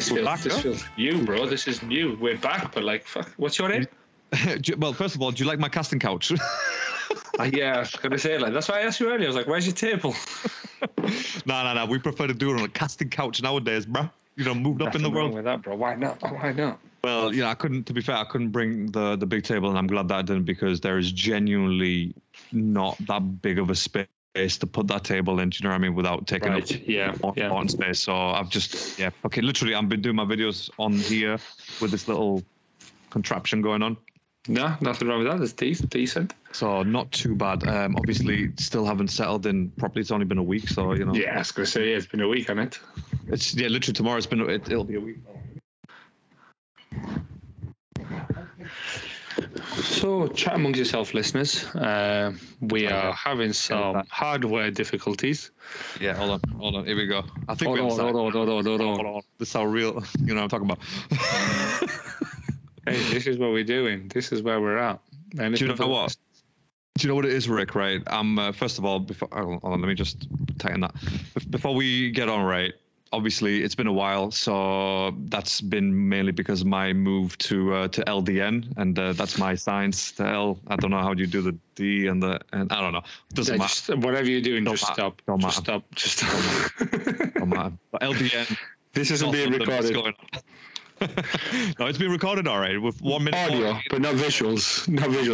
This feels new, bro. This is new. We're back, but like, fuck. What's your name? Well, first of all, do you like my casting couch? Yeah, I was going to say, like, that's why I asked you earlier. I was like, where's your table? No. We prefer to do it on a casting couch nowadays, bruh. You know, moved up in the world. With that, bro. Why not? Why not? Well, yeah, I couldn't bring the big table, and I'm glad that I didn't, because there is genuinely not that big of a space to put that table in, do you know what I mean, without taking up space. So I've just, literally I've been doing my videos on here with this little contraption going on. No, nothing wrong with that. It's decent. So not too bad. Obviously, still haven't settled in properly. It's only been a week, so, you know. Yeah, I was going to say, it's been a week, hasn't it? It's, literally tomorrow it'll be a week. So, chat amongst yourself, listeners. We are having some hardware difficulties. Yeah, hold on. Here we go. I think hold on. This is how real, you know what I'm talking about. Hey, this is what we're doing. This is where we're at. And do you know what it is, Rick, right? First of all, let me just tighten that. Before we get on, right, obviously it's been a while, so that's been mainly because my move to LDN, and that's my science to L. I don't know how you do the D and the N. I don't know. Doesn't matter. Whatever you're doing, stop. Don't matter. Just stop. Don't matter. But LDN. This isn't being recorded. No, it's been recorded, all right, with 1 minute audio, but not visuals.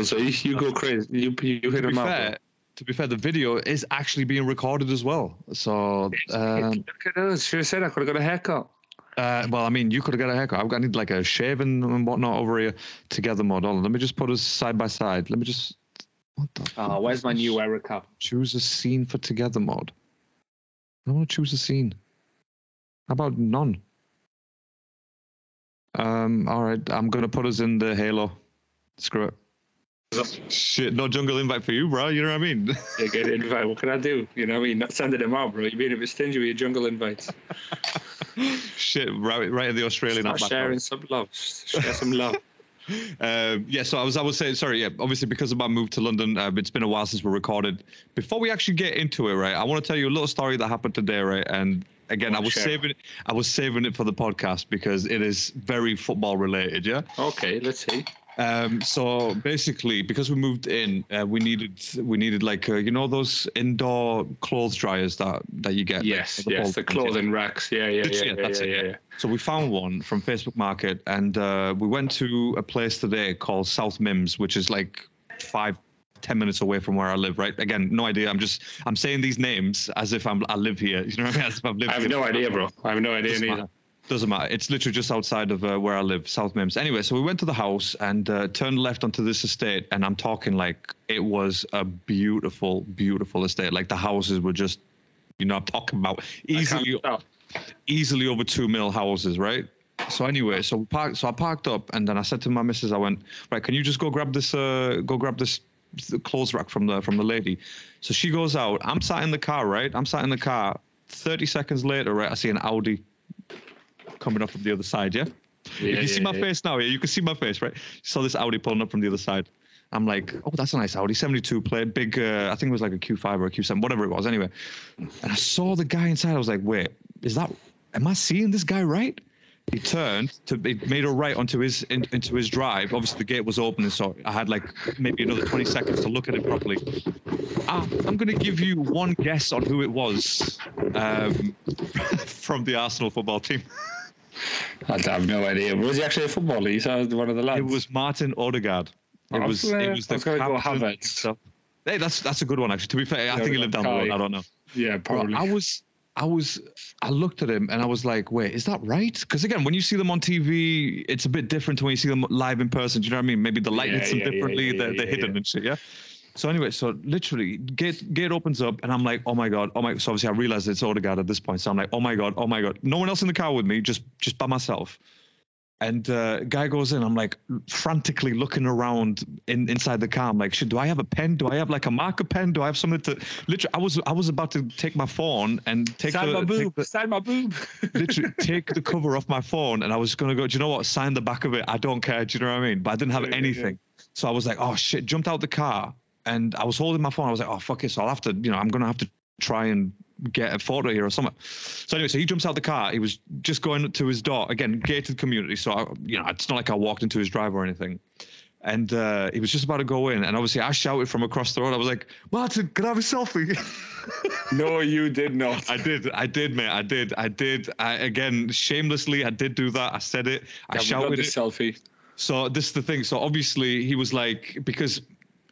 So you go crazy. You hit them up. To be fair, the video is actually being recorded as well. So look at us. Should have said I could have got a haircut. Well, I mean, you could have got a haircut. I need like a shaving and whatnot over here together, model. Let me just put us side by side. Let me just. What the? Where's my new era cap? Choose a scene for together mod. I want to choose a scene. How about none? All right, I'm going to put us in the Halo. Screw it. Shit, no jungle invite for you, bro. You know what I mean? Yeah, get an invite. What can I do? You know what I mean? Not sending them out, bro. You're being a bit stingy with your jungle invites. Shit, right in the Australian. Start sharing some love. Share some love. So I was saying, sorry, yeah, obviously because of my move to London, it's been a while since we recorded. Before we actually get into it, right, I want to tell you a little story that happened today, right, and again, I was saving it for the podcast because it is very football related, yeah? Okay, let's see. So basically, because we moved in, we needed like, you know, those indoor clothes dryers that you get. Yes, like, the clothing racks. Yeah. So we found one from Facebook Market, and we went to a place today called South Mims, which is like 5-10 minutes away from where I live, right? Again, no idea. I'm saying these names as if I live here. You know what I mean? As if I've lived here. I have no idea, bro. I have no idea neither. Doesn't matter. It's literally just outside of where I live, South Mims. Anyway, so we went to the house and turned left onto this estate, and I'm talking like it was a beautiful, beautiful estate. Like the houses were just, you know, I'm talking about easily over 2 mil houses, right? So anyway, so I parked up, and then I said to my missus, I went, right, can you just go grab this clothes rack from the lady? So she goes out. I'm sat in the car. 30 seconds later, right, I see an Audi coming up from the other side, yeah? You can see my face now, yeah? You can see my face, right? Saw this Audi pulling up from the other side. I'm like, oh, that's a nice Audi, 72 plate, big, I think it was like a Q5 or a Q7, whatever it was, anyway. And I saw the guy inside, I was like, wait, am I seeing this guy right? He made a right onto into his drive. Obviously, the gate was open, so I had like maybe another 20 seconds to look at it properly. I'm going to give you one guess on who it was from the Arsenal football team. I have no idea. Was he actually a footballer? He sounded one of the lads. It was Martin Odegaard. It was the captain. So, hey, that's a good one actually. To be fair, I think he lived down the road. I don't know. Yeah, probably. Well, I looked at him and I was like, wait, is that right? Because again, when you see them on TV, it's a bit different to when you see them live in person. Do you know what I mean? Maybe the light hits them differently. They're hidden and shit. Yeah. So anyway, literally gate opens up and I'm like, oh my God, oh my. So obviously I realized it's Odegaard at this point. So I'm like, oh my God. No one else in the car with me, just by myself. And guy goes in, I'm like frantically looking around inside the car. I'm like, shit, do I have a pen? Do I have like a marker pen? Do I have something to literally? I was about to take my phone and sign my boob. Literally take the cover off my phone, and I was gonna go, do you know what? Sign the back of it. I don't care. Do you know what I mean? But I didn't have anything, so I was like, oh shit! Jumped out the car, and I was holding my phone. I was like, oh fuck it. So I'm gonna have to try and get a photo here or something. So anyway, so he jumps out the car. He was just going to his door. Again, gated community. So, it's not like I walked into his drive or anything. And he was just about to go in. And obviously I shouted from across the road. I was like, Martin, can I have a selfie? No, you did not. I did, mate. Again, shamelessly, I did do that. I said it. I shouted it. Selfie. So this is the thing. So obviously he was like, because...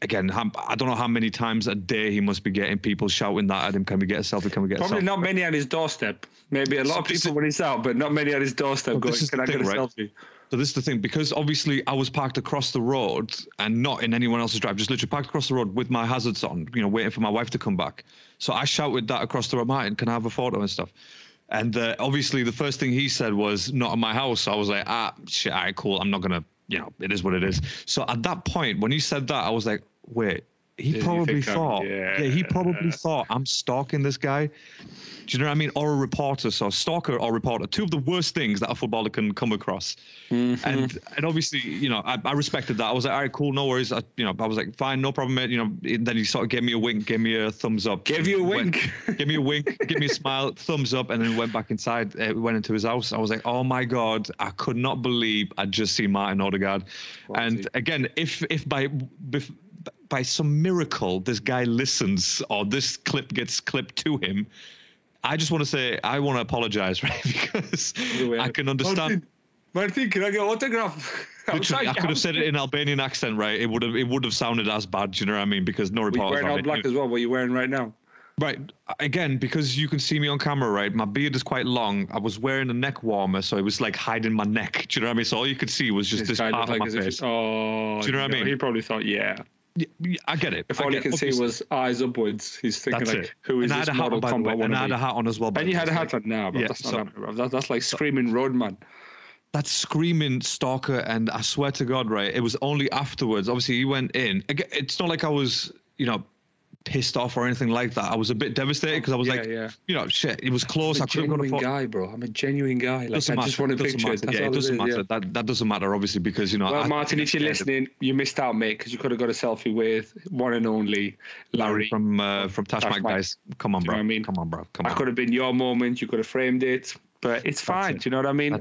Again, I don't know how many times a day he must be getting people shouting that at him, can we get a selfie, can we get a selfie? Probably not many at his doorstep. Maybe a lot of people when he's out, but not many at his doorstep going, can I get a selfie? So this is the thing, because obviously I was parked across the road and not in anyone else's drive, just literally parked across the road with my hazards on, waiting for my wife to come back. So I shouted that across the road, Martin, can I have a photo and stuff? And obviously the first thing he said was, not at my house. So I was like, shit, all right, cool, I'm not going to, it is what it is. So at that point, when he said that, I was like, wait, he probably thought I'm stalking this guy. Do you know what I mean? Or a reporter. So stalker or reporter, two of the worst things that a footballer can come across. Mm-hmm. And obviously, I respected that. I was like, all right, cool, no worries. I was like, fine, no problem, mate. Then he sort of gave me a wink, gave me a thumbs up. Gave me a wink, gave me a smile, thumbs up, and then went back inside, went into his house. I was like, oh my God, I could not believe I'd just seen Martin Odegaard. And again, if by some miracle this guy listens or this clip gets clipped to him, I just want to say I want to apologize, right? Because I can understand. Martin, can I get an autograph? Literally, I could have said it in Albanian accent, right? It would have sounded as bad, do you know what I mean? Because no reporters. You're wearing all black as well, what you're wearing right now. Right. Again, because you can see me on camera, right? My beard is quite long. I was wearing a neck warmer, so it was like hiding my neck. Do you know what I mean? So all you could see was just this part of my face. Oh, do you know what I mean? He probably thought, yeah, I get it. If all you can see was eyes upwards, he's thinking who is this model combo? And I had a hat on as well. And you had a hat on now, but that's not. That's like screaming roadman. That's screaming stalker. And I swear to God, right? It was only afterwards. Obviously, he went in. It's not like I was, pissed off or anything like that. I was a bit devastated because I was shit, it was close. I couldn't go to guy, bro. I'm a genuine guy. Like, I just want a picture. It doesn't matter. That doesn't matter, obviously, because, Well, Martin, if you're listening, you missed out, mate, because you could have got a selfie with one and only Larry from Tash Mike Dice. Come on, bro. Come on, bro. That could have been your moment. You could have framed it. But it's fine. Do you know what I mean?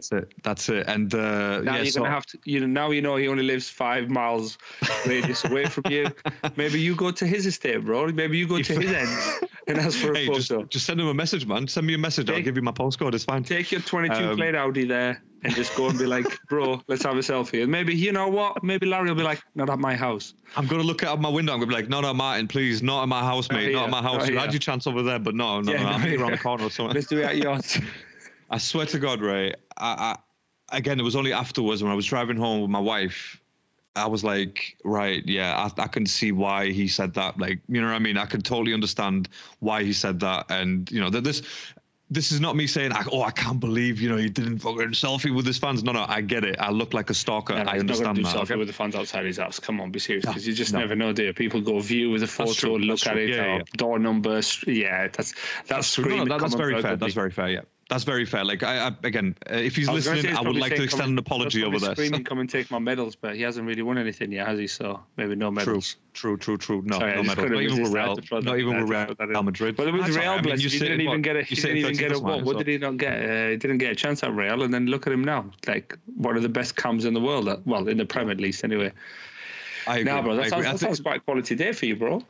That's it. And now you're gonna have to. Now he only lives 5 miles radius away from you. Maybe you go to his estate, bro. Maybe you go to his end and ask for a photo. Just send him a message, man. Send me a message. I'll give you my postcode. It's fine. Take your 22 plate Audi there and just go and be like, bro, let's have a selfie. And maybe Maybe Larry will be like, not at my house. I'm gonna look out my window. I'm gonna be like, no, no, Martin, please, not at my house, mate. Not at my house. You had your chance over there, but no, I'm here around the corner or something. Let's do it at yours. I swear to God, Ray, again, it was only afterwards when I was driving home with my wife, I was like, right, yeah, I can see why he said that. Like, you know what I mean? I can totally understand why he said that. And, that this is not me saying, I can't believe, he didn't fucking selfie with his fans. No, I get it. I look like a stalker. No, I understand that. Selfie with the fans outside his house. Come on, be serious. Because you just never know, dear. People go view with a photo, look at it, door numbers. Yeah, that's screaming. No, that's very fair. That's very fair, yeah. That's very fair. Like, again, if he's listening, I would like to extend an apology over this. Screaming, come and take my medals, but he hasn't really won anything yet, has he? So maybe no medals. True. No, sorry, no medals. Not even with Real Madrid. But it was Real, but he didn't even get a. He didn't even get a what? What did he not get? He didn't get a chance at Real, and then look at him now. Like one of the best cams in the world. Well, in the Prem at least, anyway. I agree. Nah, bro, that sounds quite a quality day for you, bro.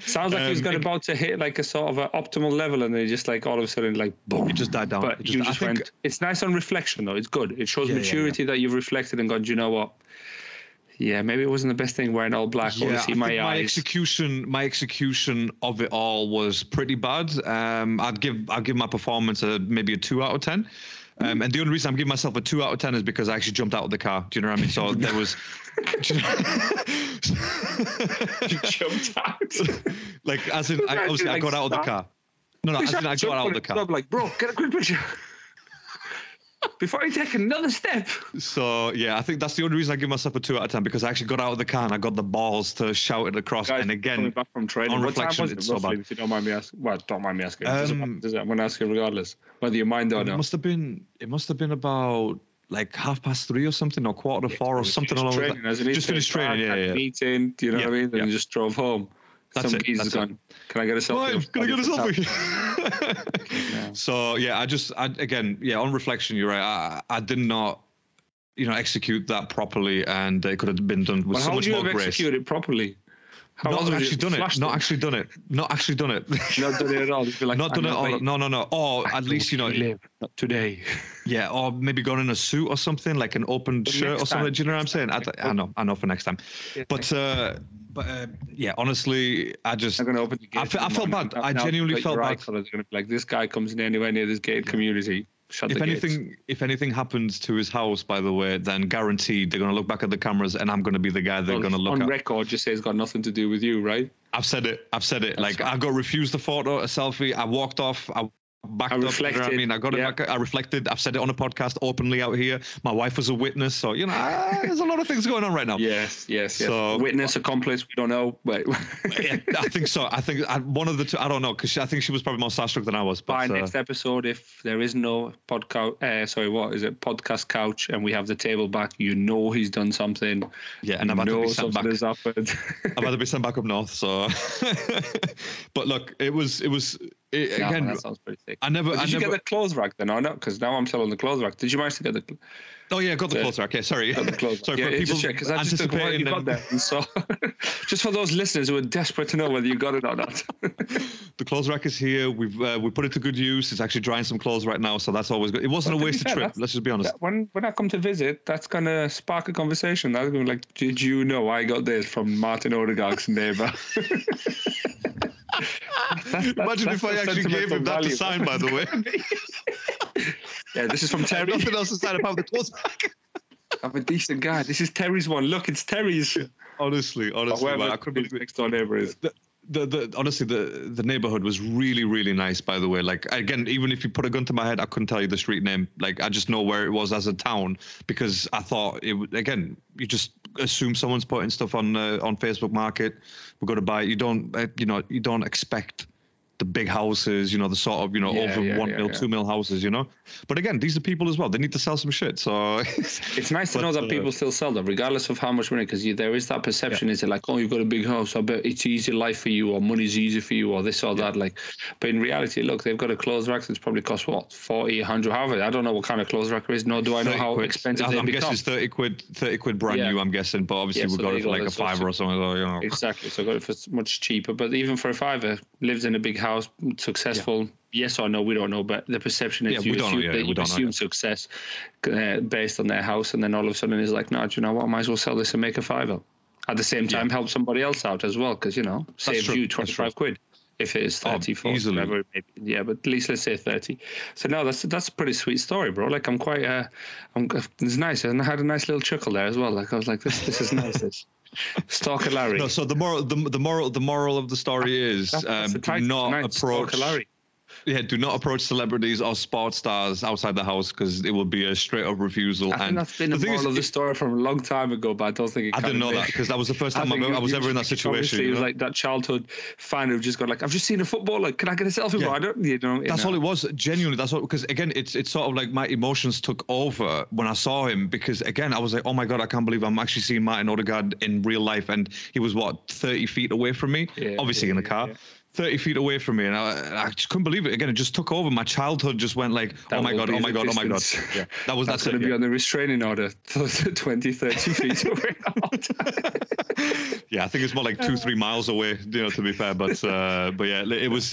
Sounds like he was about to hit like a sort of an optimal level, and then just like all of a sudden, like boom, it just died down. But I think it's nice on reflection, though. It's good. It shows maturity that you've reflected and gone, you know what? Yeah, maybe it wasn't the best thing wearing all black. Yeah, obviously, my execution of it all was pretty bad. I'd give my performance maybe a 2 out of 10. And the only reason I'm giving myself a 2 out of 10 is because I actually jumped out of the car. Do you know what I mean? So there was. You jumped out. Like, as in, I got out of the car. No, as in, I got out of the car. I'm like, bro, get a quick picture. Before I take another step. So, yeah, I think that's the only reason I give myself a 2 out of 10, because I actually got out of the car and I got the balls to shout it across. Guys, and again, coming back from training, on reflection, it's so bad. If you don't mind me asking, I'm going to ask you regardless, whether you mind or not. It must have been about like 3:30 or something, or 4:45 or something along that. Just finished training, yeah. Meeting, do you know what I mean? And just drove home. That's it. Can I get a selfie? Right, can I get a selfie? Yeah. So yeah, I on reflection, you're right. I did not, execute that properly, and it could have been done with so much more grace. How would you execute it properly? Not actually done it. Not done it at all. Like, not done it all. No. Or at least, not today. Yeah, or maybe gone in a suit or something, like an open shirt or something. Do you know what I'm saying? I know for next time. But honestly, I just... I felt bad. I genuinely felt bad. Like, this guy comes in anywhere near this gated community. If anything happens to his house, by the way, then guaranteed they're going to look back at the cameras, and I'm going to be the guy they're going to look at. On record, just say it's got nothing to do with you, right? I've said it. That's like fine. I got refused a photo, a selfie. I walked off. I backed up. You know what I mean? I got it back. I reflected. I've said it on a podcast openly out here. My wife was a witness, so there's a lot of things going on right now. Yes. So, witness, accomplice, we don't know. Wait. Yeah, I think so. I think one of the two. I don't know, because I think she was probably more starstruck than I was. But, by next episode, if there is no podcast, podcast couch, and we have the table back, he's done something. Yeah, and I've had to be sent back up north. So, but look, it was. That sounds pretty sick. Did you get the clothes rack then or not? Because now I'm selling the clothes rack. Did you manage to get the? Oh yeah, I got the clothes rack. Yeah, sorry. Got the clothes rack. Sorry for people because I just anticipating got there. So, just for those listeners who are desperate to know whether you got it or not, the clothes rack is here. We've we put it to good use. It's actually drying some clothes right now, so that's always good. It wasn't a wasted trip. Let's just be honest. When I come to visit, that's gonna spark a conversation. That's gonna be like, did you know I got this from Martin Odegaard's neighbour? Imagine if I actually gave him that to sign, by the way. Yeah, this is from Terry. Nothing else to sign about the clothes back. I'm a decent guy. This is Terry's one. Look, it's Terry's. Honestly, I could be next door neighbour is. The neighborhood was really, really nice, by the way. Like, again, even if you put a gun to my head, I couldn't tell you the street name. Like, I just know where it was as a town, because I thought it would, again, you just assume someone's putting stuff on Facebook Market. We're going to buy it. You don't expect the big houses, the sort of, over 2 mil houses, But again, these are people as well. They need to sell some shit. So it's nice to know that people still sell them, regardless of how much money, because there is that perception, is it like, oh, you've got a big house, I bet it's easy life for you, or money's easy for you, or this or that. Like, but in reality, look, they've got a clothes rack that's probably cost what, 40, 100, however. I don't know what kind of clothes rack it is, nor do I know how expensive they become. I'm guessing it's 30 quid brand new, I'm guessing, but obviously we got it for like a fiver or something. Exactly, so got it for much cheaper, but even for a fiver, lives in a big house, successful, yes or no, we don't know, but the perception is you assume success based on their house, and then all of a sudden it's like, no, do you know what, I might as well sell this and make a fiver. At the same time, help somebody else out as well, because, saves you 25 quid if it is 30, 40, whatever it may be. Yeah, but at least let's say 30. So no, that's a pretty sweet story, bro. Like, I'm quite, it's nice, and I had a nice little chuckle there as well. Like, I was like, this is nice, this. Stalker Larry. No, so the moral of the story is do not approach celebrities or sports stars outside the house, because it will be a straight up refusal. I think that's been the moral of the story from a long time ago, but I don't think I didn't know that because that was the first time I was ever in that situation. It was like that childhood fan who just got like, I've just seen a footballer. Can I get a selfie? Yeah. I don't, That's all it was. Genuinely, that's what. Because again, it's sort of like my emotions took over when I saw him, because again, I was like, oh my god, I can't believe I'm actually seeing Martin Odegaard in real life, and he was 30 feet away from me, in the car. Yeah. 30 feet away from me, and I just couldn't believe it. Again, it just took over. My childhood just went like, oh my god. Yeah, that's going to be on the restraining order, 20, 30 feet away. Yeah, I think it's more like 2-3 miles away. To be fair, but yeah, it was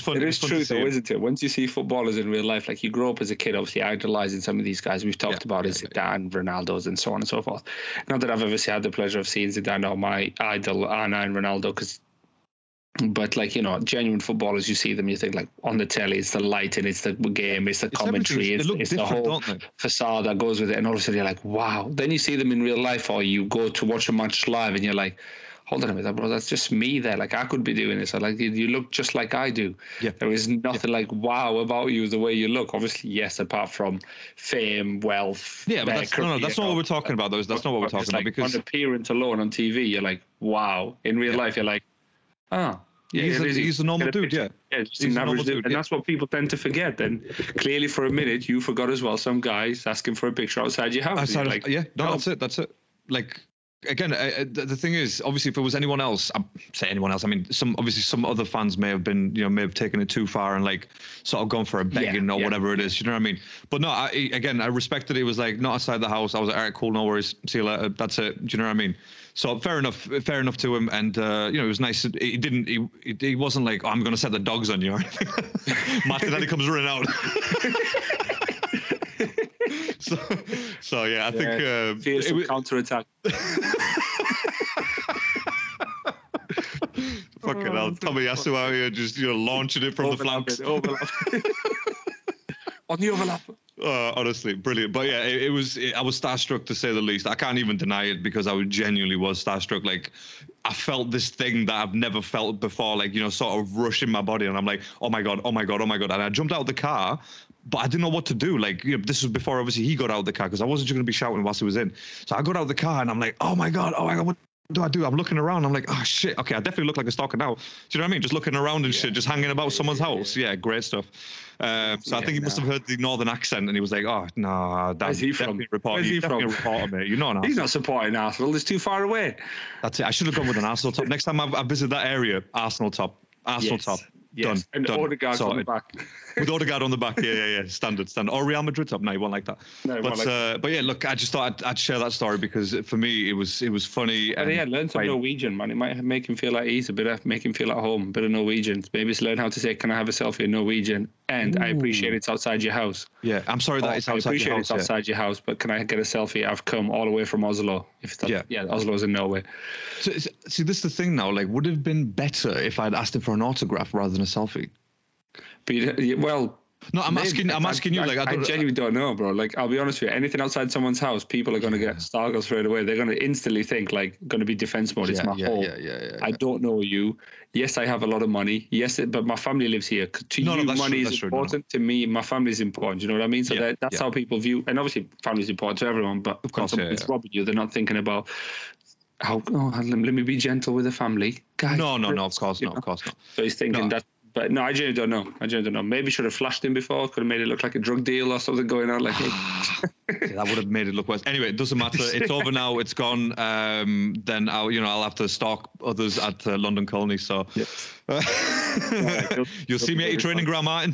fun. It is true though, isn't it? Once you see footballers in real life, like you grow up as a kid, obviously idolizing some of these guys we've talked about, Zidane, Ronaldo's, and so on and so forth. Not that I've ever had the pleasure of seeing Zidane or my idol R9 Ronaldo, But like, genuine footballers, you see them, you think like on the telly, it's the lighting, it's the game, it's the commentary, it's the whole facade that goes with it. And all of a sudden you're like, wow. Then you see them in real life, or you go to watch a match live and you're like, hold on a minute, bro, that's just me there. Like, I could be doing this. Like, you look just like I do. Yeah. There is nothing like wow about you the way you look. Obviously, yes, apart from fame, wealth. Yeah, but that's not what we're talking about, though. That's not what we're talking about. Because on appearance alone on TV, you're like, wow. In real life, you're like, ah, yeah, he's a normal dude, yeah. Yeah, just an average dude, and that's what people tend to forget. And clearly, for a minute, you forgot as well. Some guys asking for a picture outside your house. That's it. Like, again, the thing is, obviously, if it was anyone else, I say anyone else, I mean, some other fans may have been, may have taken it too far and like sort of gone for a begging or whatever it is. You know what I mean? But no, I respected it. It was like not outside the house. I was like, all right, cool, no worries. See you later. That's it. Do you know what I mean? So fair enough to him. And, it was nice. He wasn't like, oh, I'm going to set the dogs on you or anything. Martin, then he comes running out. So yeah, I think fierce counterattack. Fucking hell, Tommy Yasu out here just launching it from the flanks. On the overlap. Honestly, brilliant. But yeah, I was starstruck to say the least. I can't even deny it because I genuinely was starstruck. Like, I felt this thing that I've never felt before, like, sort of rush in my body. And I'm like, oh my God, oh my God, oh my God. And I jumped out of the car, but I didn't know what to do. Like, this was before, obviously, he got out of the car because I wasn't just going to be shouting whilst he was in. So I got out of the car and I'm like, oh my God, what do I do? I'm looking around. I'm like, oh shit. Okay, I definitely look like a stalker now. Do you know what I mean? Just looking around and shit, just hanging about someone's house. Yeah, great stuff. So I think he must have heard the northern accent and he was like, oh, no, that's definitely a reporter, mate. You're not an arsehole. He's not supporting Arsenal. He's too far away. That's it. I should have gone with an Arsenal top. Next time I visit that area, Arsenal top. Arsenal top. Yes. Done. And done. Odegaard's on the back. With Odegaard on the back, yeah. Standard. Or Real Madrid top. No, you won't like that. No, but, that. But yeah, look, I just thought I'd share that story because for me, it was funny. And yeah, learn some Norwegian, man. It might make him feel at ease, make him feel at home, a bit of Norwegian. Maybe just learn how to say, can I have a selfie in Norwegian? And I appreciate it's outside your house. Yeah, I'm sorry that it's outside your house. I appreciate it's outside your house, but can I get a selfie? I've come all the way from Oslo. Oslo's in Norway. So, see, this is the thing now, like, would have been better if I'd asked him for an autograph rather than a selfie. But I'm asking you. Like, I genuinely don't know, bro. Like, I'll be honest with you. Anything outside someone's house, people are going to get startled straight away. They're going to instantly think like, going to be defense mode. It's my home. Yeah. I don't know you. Yes, I have a lot of money. Yes, but my family lives here. Money is important to me. My family is important. You know what I mean? So that's how people view. And obviously, family is important to everyone. But of course, it's robbing you. They're not thinking about. Let me be gentle with the family, guys. No, of course not. Of course not. So he's thinking that. But no, I genuinely don't know. Maybe should have flashed him before. Could have made it look like a drug deal or something going on. Like that would have made it look worse. Anyway, it doesn't matter. It's over now. It's gone. Then I'll have to stalk others at London Colney. So you'll see me at your training ground, Martin.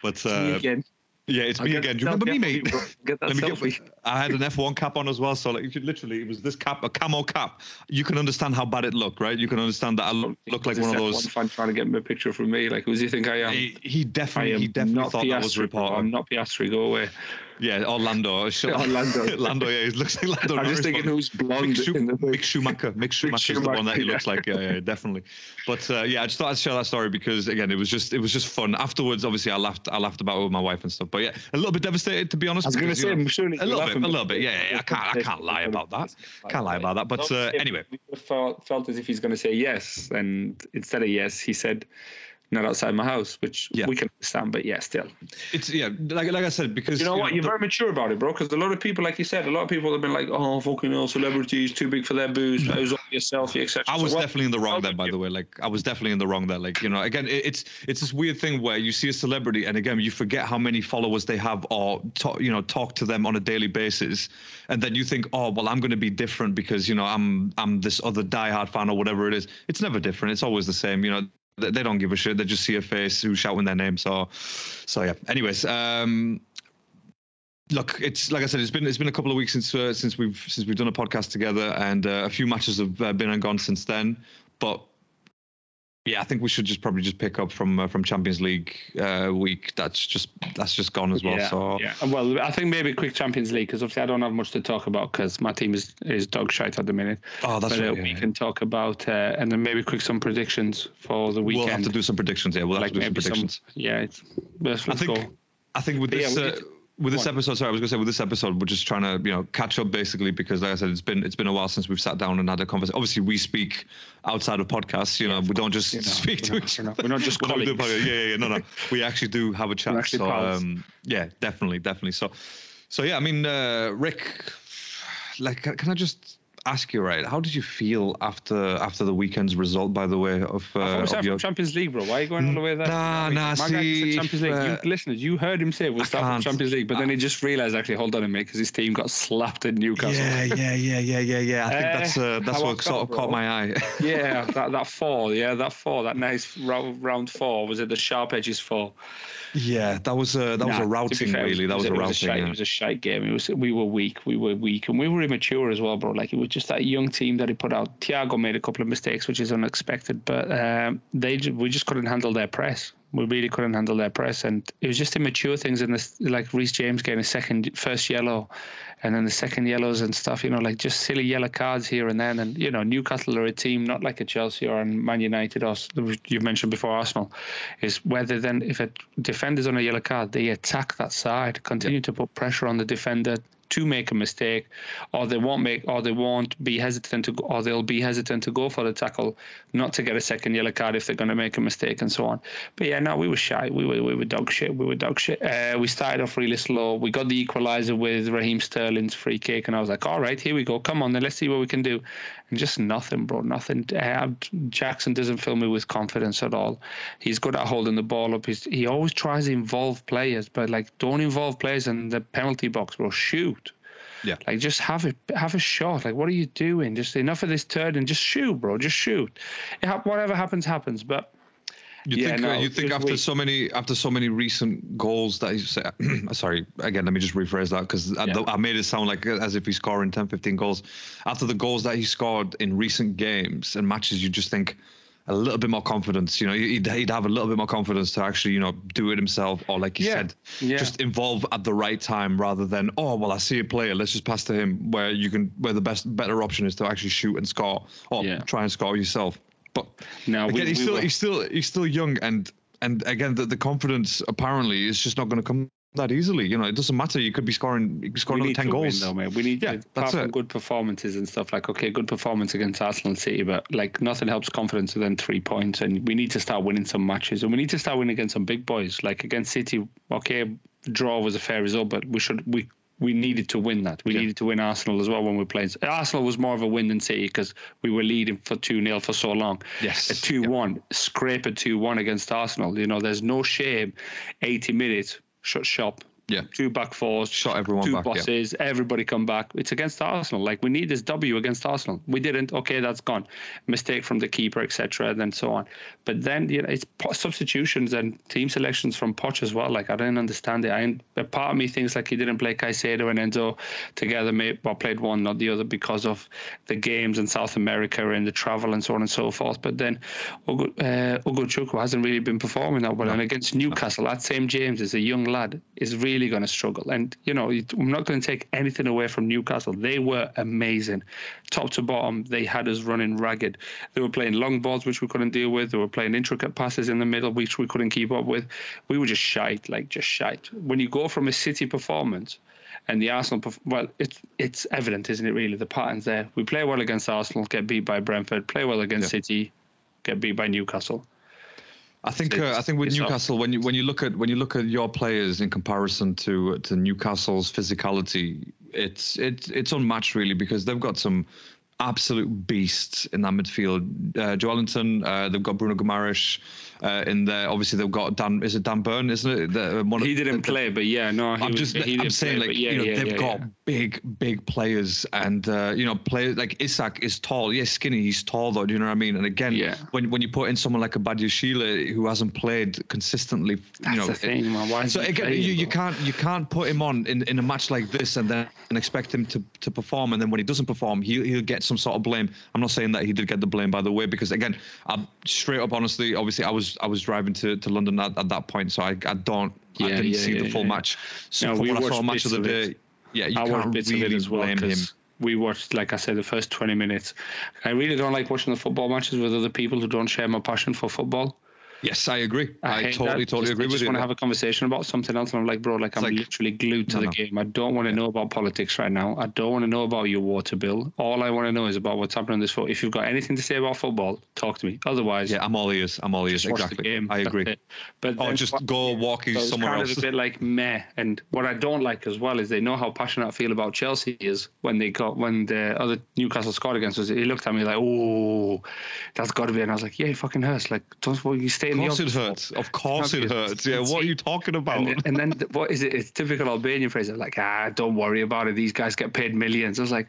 But it's me again. Do you remember me, mate? I had an F1 cap on as well, so like, literally, it was this cap, a camo cap. You can understand how bad it looked, right? You can understand that I look like one of those. One fan trying to get him a picture from me, like, who does he think I am? He definitely thought Piastri, that was a reporter. I'm not Piastri. Go away. Yeah, Lando. Yeah, he looks like Lando. I'm just thinking who's blonde. Mick Schumacher. Mick Schumacher is the one that he looks like. Yeah, definitely. But I just thought I'd share that story because again, it was just fun. Afterwards, obviously, I laughed about it with my wife and stuff. But yeah, a little bit devastated, to be honest. I was going to say, I'm sure a little bit. Yeah. I can't lie about that. Can't lie about that. But anyway, felt as if he's going to say yes, and instead of yes, he said, not outside my house, which we can understand, but still. It's, like I said, because... You're very mature about it, bro, because a lot of people, like you said, a lot of people have been like, oh, fucking hell, celebrities, too big for their booze, it was only a selfie, etc. I was definitely in the wrong there, by the way. Like, I was definitely in the wrong there. Like, again, it's this weird thing where you see a celebrity and, again, you forget how many followers they have or, talk to them on a daily basis, and then you think, oh, well, I'm going to be different because, I'm this other diehard fan or whatever it is. It's never different. It's always the same, They don't give a shit. They just see a face who's shouting their name. So yeah. Anyways, look, it's like I said, it's been a couple of weeks since we've done a podcast together, and a few matches have been and gone since then. But yeah, I think we should just pick up from Champions League week. That's just gone as well. Yeah, so yeah. Well, I think maybe a quick Champions League, because obviously I don't have much to talk about because my team is dog shite at the minute. Oh, that's right. We can talk about and then maybe quick some predictions for the weekend. We'll have to do some predictions. Yeah, we'll have to do some predictions. I think with this. With this episode, we're just trying to, catch up basically because, like I said, it's been a while since we've sat down and had a conversation. Obviously, we speak outside of podcasts. We don't just speak to each other. We're not just colleagues. No. We actually do have a chat. So, definitely. So, Rick, like, can I just ask you, right, how did you feel after the weekend's result, by the way, of your... Champions League, bro? Why are you going all the way there? Nah, my guy said Champions League. Listeners, you heard him say it was from Champions League, but then he just realised, actually, hold on a minute, because his team got slapped at Newcastle. Yeah. I think that's what sort of caught my eye. Yeah, that nice round four. Was it the sharp edges four? Yeah, that was a routing, really. It was a shite game. We were weak. And we were immature as well, bro. Like, it was just that young team that he put out. Thiago made a couple of mistakes, which is unexpected, but we just couldn't handle their press. We really couldn't handle their press, and it was just immature things. In this, like Reece James getting first yellow, and then the second yellows and stuff. You know, like just silly yellow cards here and then. And you know, Newcastle are a team not like a Chelsea or a Man United, or you mentioned before Arsenal, is whether then if a defender's on a yellow card, they attack that side, continue to put pressure on the defender to make a mistake, or they won't be hesitant to, or they'll be hesitant to go for the tackle, not to get a second yellow card if they're going to make a mistake and so on. But yeah, no, we were shy. We were dog shit. We started off really slow. We got the equaliser with Raheem Sterling's free kick, and I was like, all right, here we go. Come on, then let's see what we can do. And just nothing, bro. Nothing. Jackson doesn't fill me with confidence at all. He's good at holding the ball up. He always tries to involve players, but like, don't involve players in the penalty box, bro. Shoot. Yeah, like just have a shot. Like, what are you doing? Just enough of this turd and just shoot, bro. Just shoot. Whatever happens. But you think after so many recent goals that he's sorry, again, let me just rephrase that, because I made it sound like as if he's scoring 10-15 goals. After the goals that he scored in recent games and matches, you just think a little bit more confidence. You know, he'd have a little bit more confidence to actually, you know, do it himself, or like you said, just involve at the right time, rather than, oh well, I see a player, let's just pass to him. Where you can, where the better option is to actually shoot and score, or try and score yourself. But no, again, he's still young, and again, the confidence apparently is just not going to come that easily. You know, it doesn't matter. You could be scoring. You could score another 10 goals. Win, though, mate. We need apart from good performances and stuff. Like, okay, good performance against Arsenal and City, but like nothing helps confidence than 3 points. And we need to start winning some matches, and we need to start winning against some big boys. Like against City, okay, draw was a fair result, but we needed to win that. We needed to win Arsenal as well when we were playing. Arsenal was more of a win than City because we were leading for 2-0 for so long. Yes. A 2-1, scrape a 2-1 against Arsenal. You know, there's no shame. 80 minutes, shut shop. Yeah. 2 back fours. Shot everyone back. 2 bosses. Yeah. Everybody come back. It's against Arsenal. Like, we need this W against Arsenal. We didn't. Okay, that's gone. Mistake from the keeper, etc. And then so on. But then, you know, it's substitutions and team selections from Poch as well. Like, I don't understand it. A part of me thinks like he didn't play Caicedo and Enzo together, maybe, well, played one, not the other, because of the games in South America and the travel and so on and so forth. But then Ugochukwu hasn't really been performing that well. No. And against Newcastle, that same James is a young lad, is really going to struggle. And you know, I'm not going to take anything away from Newcastle. They were amazing, top to bottom. They had us running ragged. They were playing long balls, which we couldn't deal with. They were playing intricate passes in the middle, which we couldn't keep up with. We were just shite, like just shite. When you go from a City performance and the Arsenal, it's evident, isn't it? Really, the pattern's there. We play well against Arsenal, get beat by Brentford. Play well against City, get beat by Newcastle. I think with Newcastle, when you look at your players in comparison to Newcastle's physicality, it's unmatched, really, because they've got some absolute beasts in that midfield. Joelinton, they've got Bruno Guimaraes in there. Obviously, they've got Dan Burn, isn't it? He didn't play, but yeah, no. I'm saying, they've got big players, and you know, players like Isak is tall. Yeah, skinny. He's tall though. Do you know what I mean? And again, when you put in someone like a Badiashile who hasn't played consistently, that's the thing, man. Why? So again, you can't put him on in a match like this and expect him to perform, and then when he doesn't perform, he'll get some sort of blame. I'm not saying that he did get the blame, by the way, because again, I'm straight up, honestly, obviously I was driving to London at that point, so I didn't see the full match. So no, I saw a match of the day. Yeah, you can't really blame him. We watched, like I said, the first 20 minutes. I really don't like watching the football matches with other people who don't share my passion for football. Yes, I agree. I totally agree with you. I just want to have a conversation about something else. And I'm like, bro, I'm literally glued to the game. I don't want to know about politics right now. I don't want to know about your water bill. All I want to know is about what's happening in this football. If you've got anything to say about football, talk to me. Otherwise, yeah, I'm all ears. Exactly. Game, I agree. But then, just go walking so somewhere else. It's kind of a bit like meh. And what I don't like as well is they know how passionate I feel about Chelsea is when the other Newcastle scored against us. He looked at me like, oh, that's got to be. And I was like, yeah, you fucking hurts. Like, don't you stay. Of course it hurts. Yeah, what are you talking about? And then what is it? It's typical Albanian phrase. Like, don't worry about it. These guys get paid millions. I was like,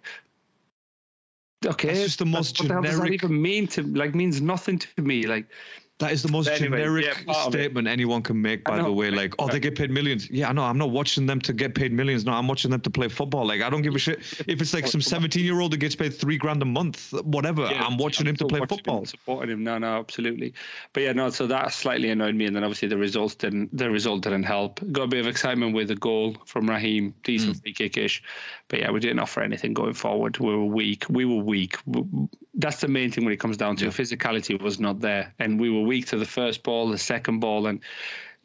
okay, it's the most generic. What the hell does that even mean? Means nothing to me. Like, that is the most generic statement anyone can make. By the way, like, they get paid millions. Yeah, I know. I'm not watching them to get paid millions. No, I'm watching them to play football. Like, I don't give a shit if it's like some 17-year-old that gets paid $3,000 a month. Whatever. Yeah, I'm watching him to play football. Supporting him. No, absolutely. But yeah, no. So that slightly annoyed me, and then obviously the result didn't help. Got a bit of excitement with a goal from Raheem, decent free kick-ish. But yeah, we didn't offer anything going forward. We were weak. That's the main thing when it comes down to physicality was not there, and we were weak to the first ball, the second ball, and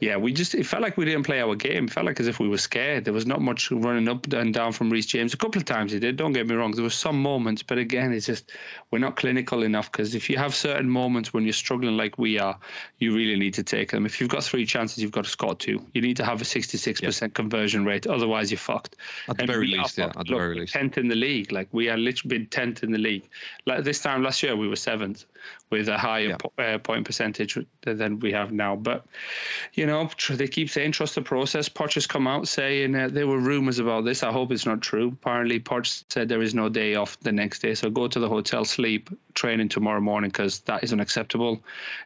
it felt like we didn't play our game. It felt like as if we were scared. There was not much running up and down from Reece James. A couple of times he did, don't get me wrong. There were some moments, but again, it's just we're not clinical enough, because if you have certain moments when you're struggling like we are, you really need to take them. If you've got three chances, you've got to score two. You need to have a 66% conversion rate, otherwise you're fucked. At the very least. 10th in the league. Like, we are literally 10th in the league. Like, this time last year, we were 7th with a higher point percentage than we have now. But, they keep saying trust the process. Poch has come out saying there were rumours about this. I hope it's not true. Apparently, Poch said there is no day off the next day. So go to the hotel, sleep, training tomorrow morning, because that is unacceptable.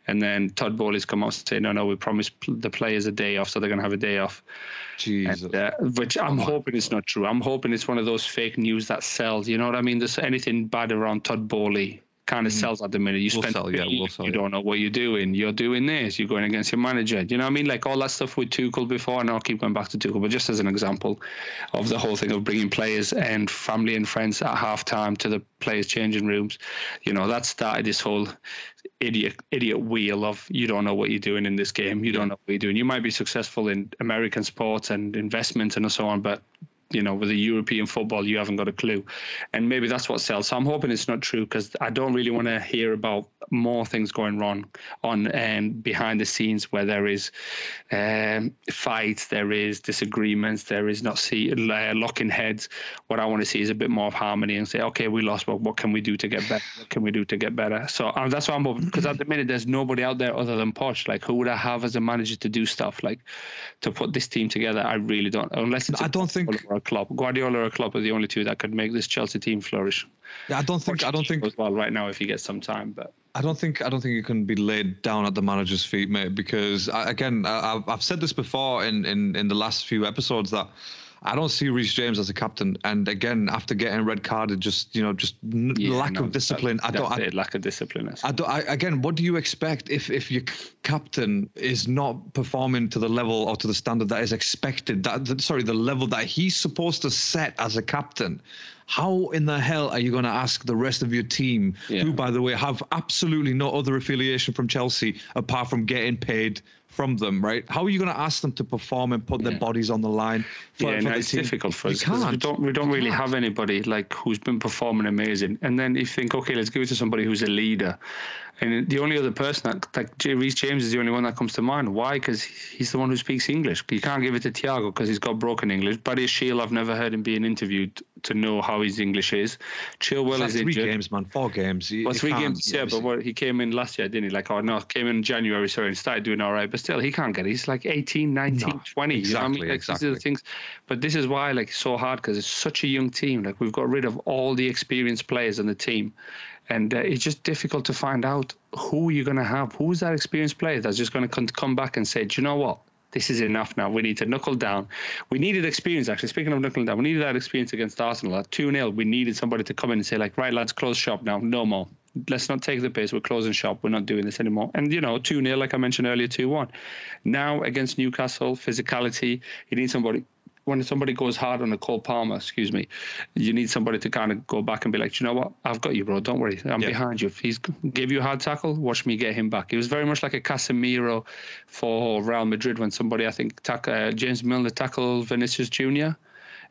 And then Todd Bowley's come out saying, no, we promised the players a day off, so they're going to have a day off. Jesus. And, which I'm hoping it's not true. I'm hoping it's one of those fake news that sells. You know what I mean? There's anything bad around Todd Bowley. Kind of sells at the minute. You don't know what you're doing. You're doing this. You're going against your manager. You know what I mean? Like all that stuff with Tuchel before, and I'll keep going back to Tuchel, but just as an example of the whole thing of bringing players and family and friends at halftime to the players' changing rooms. You know, that started this whole idiot wheel of you don't know what you're doing in this game. You don't know what you're doing. You might be successful in American sports and investment and so on, but with the European football, you haven't got a clue. And maybe that's what sells. So I'm hoping it's not true, because I don't really want to hear about more things going wrong on behind the scenes where there is fights, there is disagreements, there is locking heads. What I want to see is a bit more of harmony and say, okay, we lost, but what can we do to get better? So that's why I'm hoping, because at the minute, there's nobody out there other than Poch. Like, who would I have as a manager to do stuff? Like, to put this team together, I really don't. Unless it's Guardiola or Klopp are the only two that could make this Chelsea team flourish. Yeah, I don't think as well right now if he gets some time, but I don't think you can be laid down at the manager's feet, mate, because I've said this before in the last few episodes that I don't see Reece James as a captain. And again, after getting red carded, lack of discipline. Lack of discipline. Again, what do you expect if your captain is not performing to the level or to the standard that is expected? The level that he's supposed to set as a captain. How in the hell are you going to ask the rest of your team, who, by the way, have absolutely no other affiliation from Chelsea apart from getting paid from them, right? How are you going to ask them to perform and put their bodies on the line? It's difficult for us. We don't really have anybody like who's been performing amazing. And then you think, okay, let's give it to somebody who's a leader. And the only other person that Reece James is the only one that comes to mind. Why? Because he's the one who speaks English. You can't give it to Thiago because he's got broken English. Buddy Shield, I've never heard him being interviewed to know how his English is. Chilwell is injured. 4 games. Three games. Yeah, but he came in last year, didn't he? Came in January, and started doing all right. But still, he can't get it. He's like 18, 19, 20. Exactly. You know what I mean? These are the things. But this is why it's so hard, because it's such a young team. Like, we've got rid of all the experienced players on the team. And it's just difficult to find out who you're going to have. Who's that experienced player that's just going to come back and say, do you know what? This is enough now. We need to knuckle down. We needed experience, actually. Speaking of knuckling down, we needed that experience against Arsenal. At 2-0, we needed somebody to come in and say, right, lads, close shop now. No more. Let's not take the piss. We're closing shop. We're not doing this anymore. And, 2-0, like I mentioned earlier, 2-1. Now, against Newcastle, physicality, you need somebody when somebody goes hard on a Cole Palmer, excuse me, you need somebody to kind of go back and be like, do you know what? I've got you, bro. Don't worry. I'm behind you. If he gave you a hard tackle, watch me get him back. It was very much like a Casemiro for Real Madrid when somebody, I think, James Milner tackled Vinicius Jr.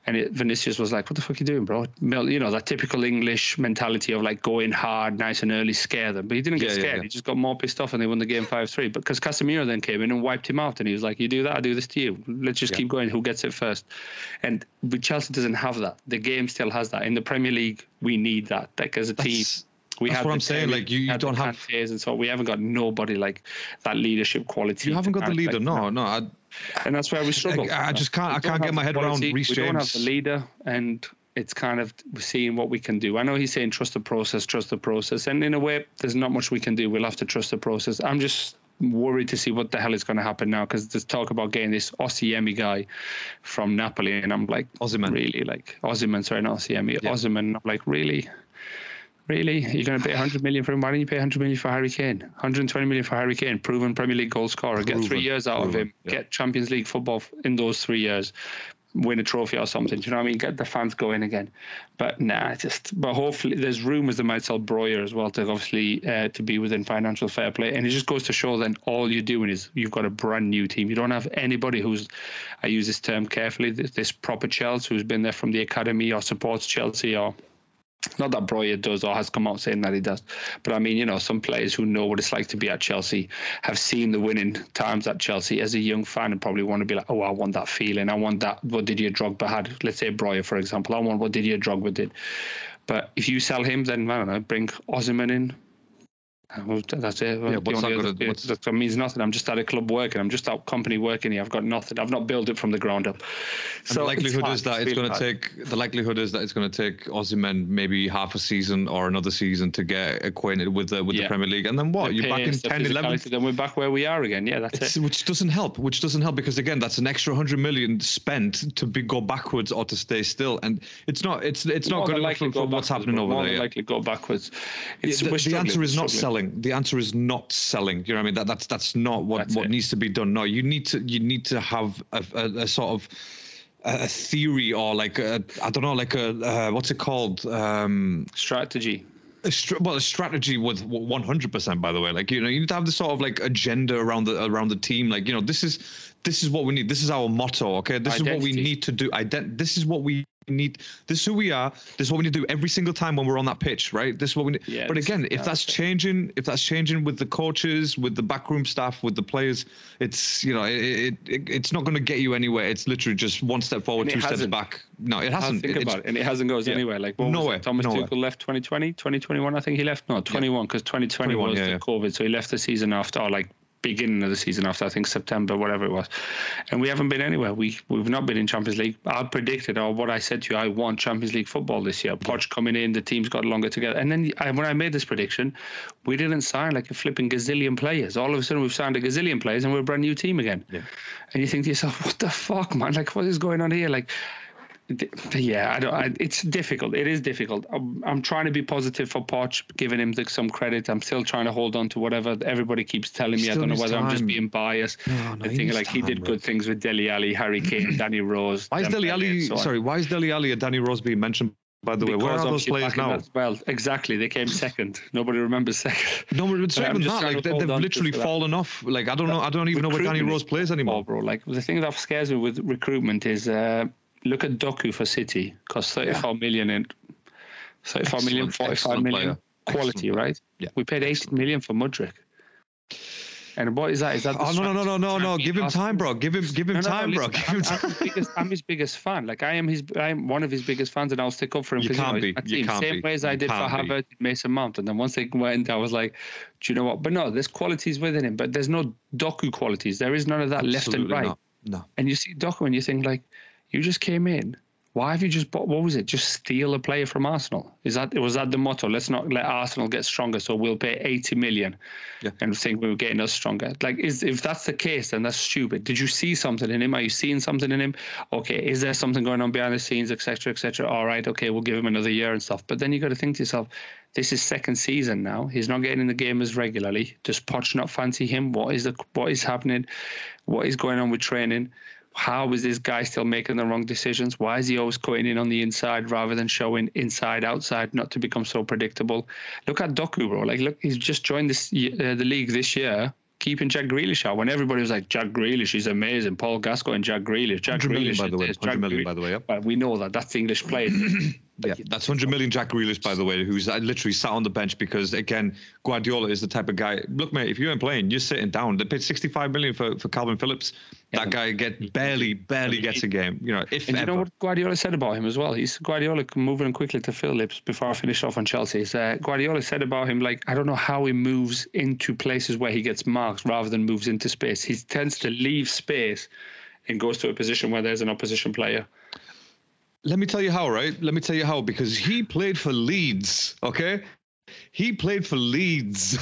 And Vinicius was like, what the fuck are you doing, bro? You know, that typical English mentality of like going hard, nice and early, scare them. But he didn't get scared. He just got more pissed off and they won the game 5-3. But because Casemiro then came in and wiped him out. And he was like, you do that, I do this to you. Let's just keep going. Who gets it first? And but Chelsea doesn't have that. The game still has that. In the Premier League, we need that. Like as a team. That's what I'm saying. Like you don't have. And so we haven't got nobody like that leadership quality. You haven't got the leader. Like, no. And that's where we struggle. I just can't. I can't get my head around Reece James. We don't have the leader, and it's kind of seeing what we can do. I know he's saying trust the process, and in a way, there's not much we can do. We'll have to trust the process. I'm just worried to see what the hell is going to happen now because there's talk about getting this Osimhen guy from Napoli, and I'm like, Osimhen. I'm like, really? You're going to pay 100 million for him? Why don't you pay 100 million for Harry Kane? 120 million for Harry Kane, proven Premier League goal scorer. Get 3 years out of him. Yeah. Get Champions League football in those 3 years. Win a trophy or something. Do you know what I mean? Get the fans going again. But but hopefully there's rumours they might sell Breuer as well to obviously to be within financial fair play. And it just goes to show then all you're doing is you've got a brand new team. You don't have anybody who's, I use this term carefully, this proper Chelsea who's been there from the academy or supports Chelsea or... Not that Breuer does or has come out saying that he does. But I mean, you know, some players who know what it's like to be at Chelsea have seen the winning times at Chelsea as a young fan and probably want to be like, oh, I want that feeling. I want that. What Didier Drogba had. Let's say Breuer, for example. I want what Didier Drogba did. But if you sell him, then, I don't know, bring Osimhen in. That's it. Yeah, that means nothing. I'm just at a club working. I'm just at company working here. I've got nothing. I've not built it from the ground up. So the likelihood is that it's going to take Osimhen maybe half a season or another season to get acquainted with the Premier League. And then what? You're back in 10th, 11th. Then we're back where we are again. Yeah, that's it. Which doesn't help because again, that's an extra 100 million spent to go backwards or to stay still. And it's not good enough for what's happening over there. More likely go backwards. The answer is not selling. The answer is not selling. You know what I mean? That's not what needs to be done. No, you need to have a sort of a theory or like what's it called? Strategy. A strategy with 100%. By the way, like you need to have this sort of like agenda around the team. Like this is what we need. This is our motto. Okay, this Identity. Is what we need to do. This is what we need. This is who we are. This is what we need to do every single time when we're on that pitch, right? This is what we need. Yeah, but again, if that's changing with the coaches, with the backroom staff, with the players, it's it's not going to get you anywhere. It's literally just one step forward, two steps back. No, it hasn't. It hasn't goes anywhere. Like nowhere. Thomas Tuchel left 2020, 2021. I think he left 21 because 2020 was the COVID, so he left the season after. Beginning of the season after, I think September, whatever it was, and we haven't been anywhere. We've not been in Champions League. I predicted, or what I said to you, I want Champions League football this year. Poch coming in, the team's got longer together. And then when I made this prediction, we didn't sign like a flipping gazillion players. All of a sudden, we've signed a gazillion players, and we're a brand new team again. Yeah. And you think to yourself, what the fuck, man? Like, what is going on here? Like. Yeah, it's difficult. It is difficult. I'm trying to be positive for Poch, giving him some credit. I'm still trying to hold on to whatever everybody keeps telling me. I don't know whether I'm just being biased. No, I think he did good things with Dele Alli, Harry Kane, Danny Rose. Why is Dele Alli and Danny Rose being mentioned? By the way, where are those players now? Well, exactly. They came second. Nobody remembers second. No, it's not even that. Like, they've literally fallen off. Like, I don't know. I don't even know where Danny Rose plays anymore, bro. Like, the thing that scares me with recruitment is. Look at Doku for City, cost 34 million and 35 million, 45 million quality, right? Yeah. We paid 18 million for Mudryk. And what is that? Is that no. Give him time, bro. I'm his biggest fan. Like I am one of his biggest fans, and I'll stick up for him. Same way as I did for Havertz, Mason Mount, and then once they went, I was like, do you know what? But no, there's qualities within him, but there's no Doku qualities. There is none of that left and right. No. And you see Doku, and you think like. You just came in. Why have you just bought? What was it? Just steal a player from Arsenal? Was that the motto? Let's not let Arsenal get stronger, so we'll pay 80 million and think we were getting us stronger. Like, if that's the case, then that's stupid. Did you see something in him? Are you seeing something in him? Okay, is there something going on behind the scenes, etc., etc.? All right, okay, we'll give him another year and stuff. But then you got to think to yourself, this is second season now. He's not getting in the game as regularly. Does Poch not fancy him? What is happening? What is going on with training? how is this guy still making the wrong decisions? Why is he always cutting in on the inside rather than showing inside, outside, not to become so predictable? Look at Doku, bro. Like, look, he's just joined this the league this year, keeping Jack Grealish out. When everybody was like, Jack Grealish, he's amazing. Paul Gascoigne and Jack Grealish. Jack Grealish, by the way. 100 million, by the way. Well, we know that. That's the English player. Yeah, that's 100 million Jack Grealish, by the way, who's literally sat on the bench because, again, Guardiola is the type of guy. Look, mate, if you ain't playing, you're sitting down. They paid 65 million for Calvin Phillips. That guy barely gets a game. You know, you know what Guardiola said about him as well? He's Guardiola moving quickly to Phillips before I finish off on Chelsea. Guardiola said about him, like, I don't know how he moves into places where he gets marks rather than moves into space. He tends to leave space and goes to a position where there's an opposition player. Let me tell you how, right? Let me tell you how, because he played for Leeds, okay? He played for Leeds.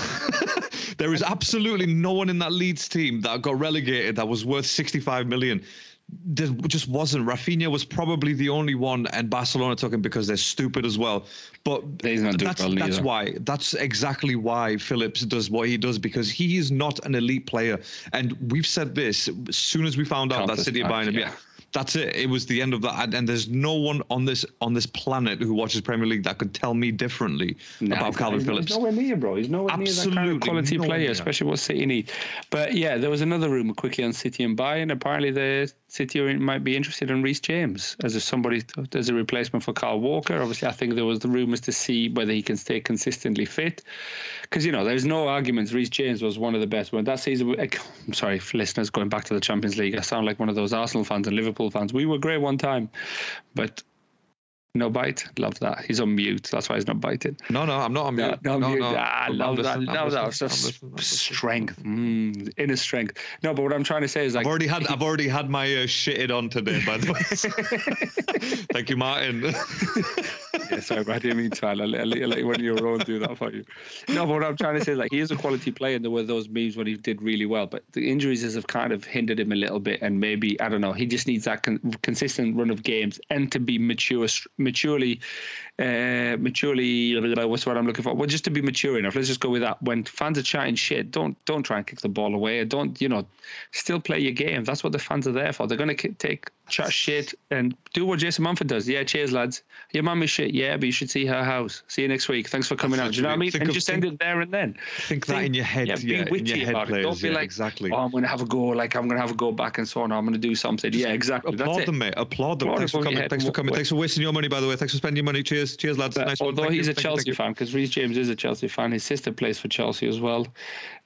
There is absolutely no one in that Leeds team that got relegated that was worth 65 million. There just wasn't. Rafinha was probably the only one, and Barcelona took him because they're stupid as well. But that's exactly why Phillips does what he does, because he is not an elite player. And we've said this as soon as we found out that City are buying him. Yeah. That's it. It was the end of that, and there's no one on this planet who watches Premier League that could tell me differently about Calvin Phillips. He's nowhere near, bro. He's nowhere near that kind of quality player, especially what City need. But yeah, there was another rumor quickly on City and Bayern. Apparently, the City might be interested in Reece James as a replacement for Kyle Walker. Obviously, I think there was the rumors to see whether he can stay consistently fit, because there's no arguments. Reece James was one of the best. When that season, I'm sorry, listeners, going back to the Champions League, I sound like one of those Arsenal fans and Liverpool fans. We were great one time, but no bite. Love that. He's on mute. That's why he's not biting. No, I'm not on mute. I love that. Love that. Strength. Inner strength. No, but what I'm trying to say is, like, I've already had my shitted on today, by the way. Thank you, Martin. Yeah, sorry, but I didn't mean to. I'll let one of your own do that for you. No, but what I'm trying to say is, like, he is a quality player, and there were those memes when he did really well, but the injuries have kind of hindered him a little bit, and maybe, I don't know, he just needs that consistent run of games and to be just to be mature enough. Let's just go with that. When fans are chatting shit, don't try and kick the ball away. Don't, still play your game. That's what the fans are there for. They're going to chat shit and do what Jason Manford does. Yeah, cheers, lads. Your mum is shit. Yeah, but you should see her house. See you next week. Thanks for coming out. Do you know what I mean? And just end it there and then. Think that in your head. Yeah, be witty about it. Don't be like, exactly. Oh, I'm going to have a go. Like, I'm going to have a go back and so on. I'm going to do something. Yeah, exactly. Applaud them, mate. Applaud them. Thanks for coming. Thanks for wasting your money, by the way. Thanks for spending your money. Cheers, lads. Nice one. Although he's a Chelsea fan, because Reece James is a Chelsea fan. His sister plays for Chelsea as well.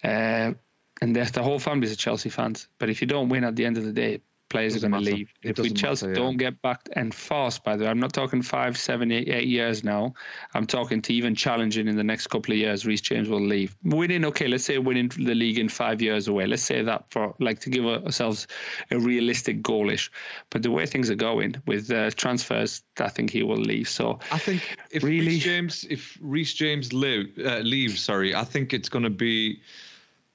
And the whole family's a Chelsea fans. But if you don't win at the end of the day, players are going to leave. If Chelsea don't get back, and fast, by the way, I'm not talking 5, 7, 8 years now. I'm talking to even challenging in the next couple of years, Reece James will leave. Winning, okay, let's say winning the league in 5 years away. Let's say that for, like, to give ourselves a realistic goalish. But the way things are going with transfers, I think he will leave. So I think if Reece James leaves, I think it's going to be.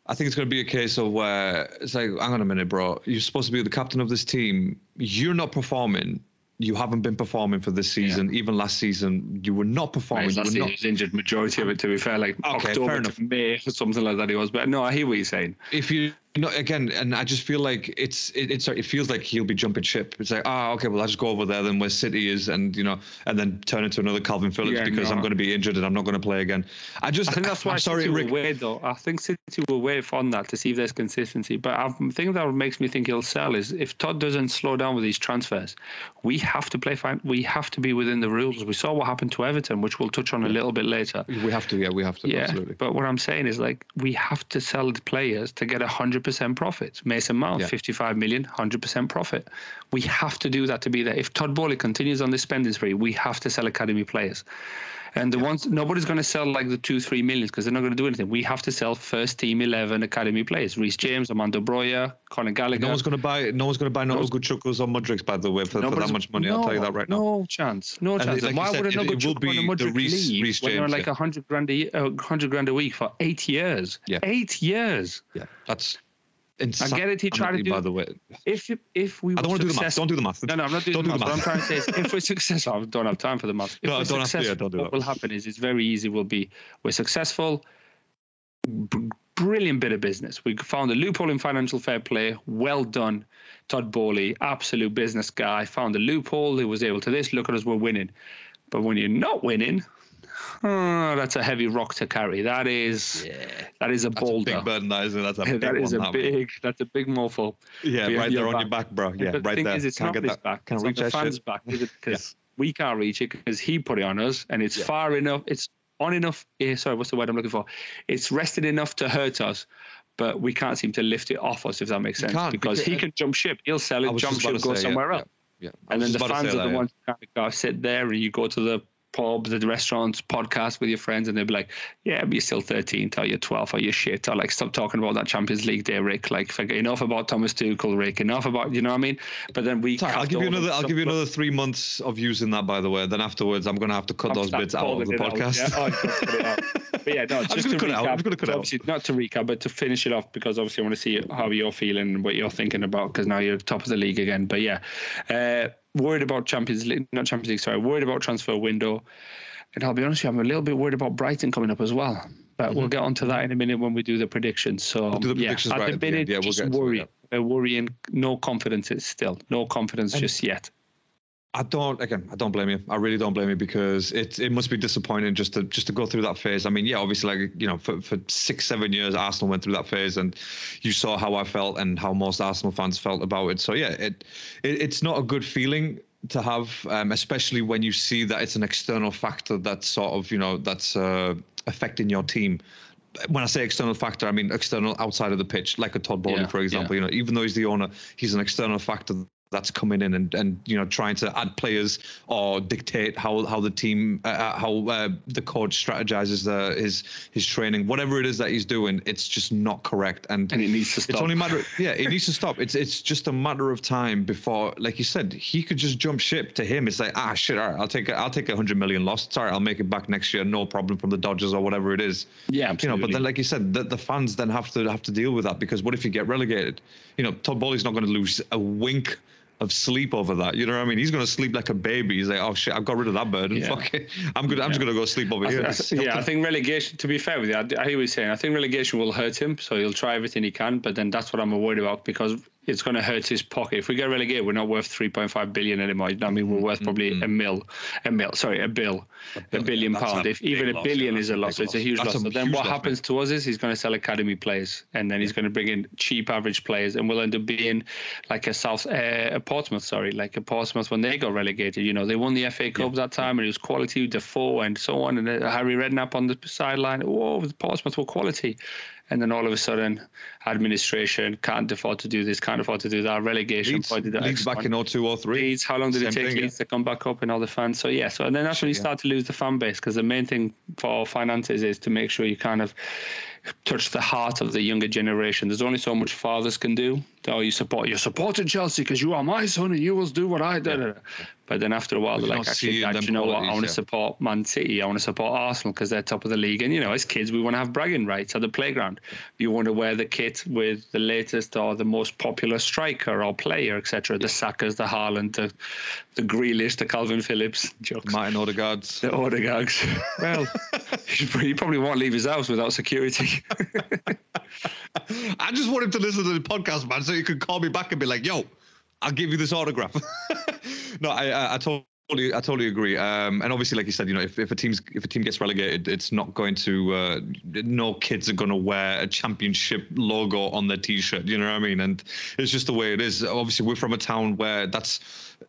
I think it's going to be a case of where it's like, hang on a minute, bro. You're supposed to be the captain of this team. You're not performing. You haven't been performing for this season. Yeah. Even last season, you were not performing. Right, last season he was injured, majority of it, to be fair. Like, okay, October to May or something like that he was. But no, I hear what you're saying. If you... No, again, and I just feel like it feels like he'll be jumping ship. It's like, okay, well, I'll just go over there then where City is, and and then turn into another Calvin Phillips I'm going to be injured and I'm not going to play again. I think that's why City were weird, though. I think City will wait on that to see if there's consistency. But the thing that makes me think he'll sell is if Todd doesn't slow down with these transfers, we have to play fine. We have to be within the rules. We saw what happened to Everton, which we'll touch on a little bit later. We have to. Yeah, absolutely. But what I'm saying is, like, we have to sell the players to get 100% profit. Mason Mount, 55 million, 100% profit. We have to do that to be there. If Todd Boehly continues on this spending spree, we have to sell academy players. And the ones, nobody's going to sell like the 2-3 millions because they're not going to do anything. We have to sell first team 11 academy players: Reece James, Armando Breuer, Conor Gallagher. No one's going to buy no Oguchukwu's or Mudrik's, by the way, for that much money. I'll tell you that right now. No chance. Like, why would an Oguchukwu and Mudrik leave when they're on like 100 grand a week for 8 years? Yeah. 8 years. Yeah, that's. I get it. He tried to do. By the way, if we, I don't want to do the math. Don't do the math. No, I'm not doing the math. What I'm trying to say is, if we're successful, I don't have time for the math. Don't do that. What will happen is, it's very easy. We're successful. Brilliant bit of business. We found a loophole in financial fair play. Well done, Todd Boehly, absolute business guy. Found a loophole. He was able to this. Look at us, we're winning. But when you're not winning, that's a heavy rock to carry. That is, that is a boulder. That's a big burden, that isn't it? That's a big that is one, a that big. One. That's a big mouthful. Yeah, right there on your back, bro. Yeah, but right there. The thing is, it's not his back. It's not the fan's back, is it? Because we can't reach it because he put it on us, and it's far enough. It's on enough, what's the word I'm looking for? It's rested enough to hurt us, but we can't seem to lift it off us, if that makes sense. Because he can jump ship, he'll sell it, jump ship, go somewhere else. Yeah. And then the fans are the ones who kind of sit there, and you go to the pubs, the restaurants, podcasts with your friends, and they'll be like, yeah, but you're still 13th, or you're 12th, or you're shit, or like, stop talking about that Champions League day, Rick. Like, forget enough about Thomas Tuchel, Rick, enough about, you know what I mean? But then we... I'll give you another 3 months of using that, by the way. Then afterwards, I'm going to have to cut those bits out of the podcast. But yeah, no, just to recap. I'm going to cut it out. Not to recap, but to finish it off, because obviously I want to see how you're feeling, what you're thinking about, because now you're top of the league again. But yeah, worried about worried about transfer window. And I'll be honest with you, I'm a little bit worried about Brighton coming up as well. But we'll get onto that in a minute when we do the predictions. So at the minute, just worry. Worrying, no confidence still. No confidence just yet. I don't blame you. I really don't blame you, because it must be disappointing just to go through that phase. I mean, yeah, obviously, like, you know, for 6-7 years, Arsenal went through that phase, and you saw how I felt and how most Arsenal fans felt about it. So yeah, it's not a good feeling to have, especially when you see that it's an external factor that's sort of, you know, that's affecting your team. When I say external factor, I mean external outside of the pitch, like a Todd Boehly, for example. You know, even though he's the owner, he's an external factor that's coming in and you know, trying to add players or dictate how the team, how the coach strategizes his training, whatever it is that he's doing. It's just not correct, and it needs to stop. It's only a matter of, it needs to stop. It's just a matter of time before, like you said, he could just jump ship. To him, it's like, all right, I'll take $100 million loss. Sorry, I'll make it back next year, no problem, from the Dodgers or whatever it is. Yeah, absolutely. You know, but then, like you said, the fans then have to deal with that, because what if you get relegated? You know, Todd Boehly's not going to lose a wink of sleep over that. You know what I mean? He's going to sleep like a baby. He's like, oh shit, I've got rid of that burden. Yeah. Fuck it. I'm just going to go sleep over here. I think relegation, to be fair with you, I hear what you're saying. I think relegation will hurt him. So he'll try everything he can, but then that's what I'm worried about, because it's going to hurt his pocket. If we get relegated, we're not worth 3.5 billion anymore. You know what I mean? We're worth probably £1 billion. If even £1 billion is a loss, it's a huge loss. So then what happens to us is he's going to sell academy players, and then he's going to bring in cheap average players, and we'll end up being like a Portsmouth when they got relegated. You know, they won the FA Cup that time, and it was quality, Defoe and so on, and Harry Redknapp on the sideline. Oh, Portsmouth were quality. And then all of a sudden, administration can't afford to do this, can't afford to do that. Relegation. Leeds back in 2002, 2003. Leeds, how long did it take Leeds to come back up and all the fans? So yeah, so and then that's when you start to lose the fan base, because the main thing for finances is to make sure you kind of touch the heart of the younger generation. There's only so much fathers can do. Oh, you're supporting Chelsea because you are my son and you will do what I did. Yeah. But then after a while, they're like, actually, you know what? I want to support Man City. I want to support Arsenal because they're top of the league. And, you know, as kids, we want to have bragging rights at the playground. You want to wear the kit with the latest or the most popular striker or player, etc. The Sackers, the Haaland, the Grealish, the Calvin Phillips. Jokes. Martin Odegaards. The Odegaards. Well, he probably won't leave his house without security. I just want him to listen to the podcast, man, so he could call me back and be like, yo, I'll give you this autograph. No, I totally agree. And obviously, like you said, you know, if a team gets relegated, it's not going to. No kids are going to wear a championship logo on their T-shirt. You know what I mean? And it's just the way it is. Obviously, we're from a town where that's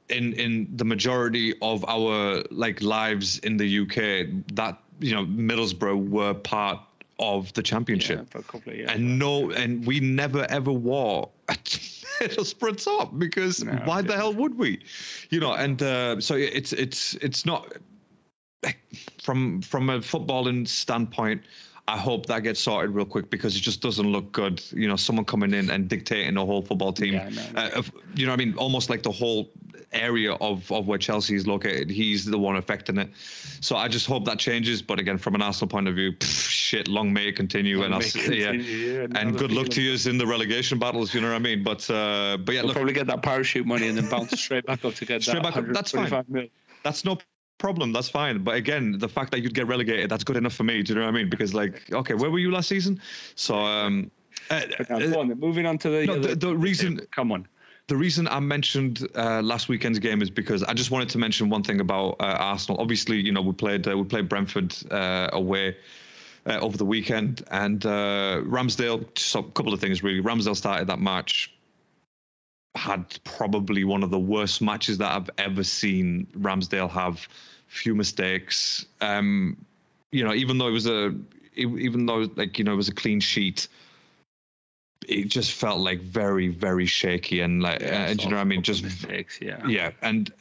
in the majority of our like lives in the UK. That, you know, Middlesbrough were part of the championship, and we never ever wore a Middlesbrough top, because why the hell would we, you know? And so it's not, from a footballing standpoint, I hope that gets sorted real quick, because it just doesn't look good, you know, someone coming in and dictating a whole football team. You know what I mean? Almost like the whole area of where Chelsea is located, he's the one affecting it. So I just hope that changes. But again, from an Arsenal point of view, long may it continue. And good luck to you in the relegation battles, you know what I mean? But yeah, we'll probably get that parachute money and then bounce straight back up to get that. That's fine. That's no problem, that's fine. But again, the fact that you'd get relegated, that's good enough for me. Do you know what I mean? Because, like, okay, where were you last season? So, moving on to the reason. Come on. The reason I mentioned last weekend's game is because I just wanted to mention one thing about Arsenal. Obviously, you know, we played Brentford away over the weekend, and Ramsdale. So a couple of things really. Ramsdale started that match. Had probably one of the worst matches that I've ever seen Ramsdale have. Few mistakes. You know, even though it was a clean sheet. It just felt like very, very shaky and like, and you know what I mean? Just mistakes, yeah. And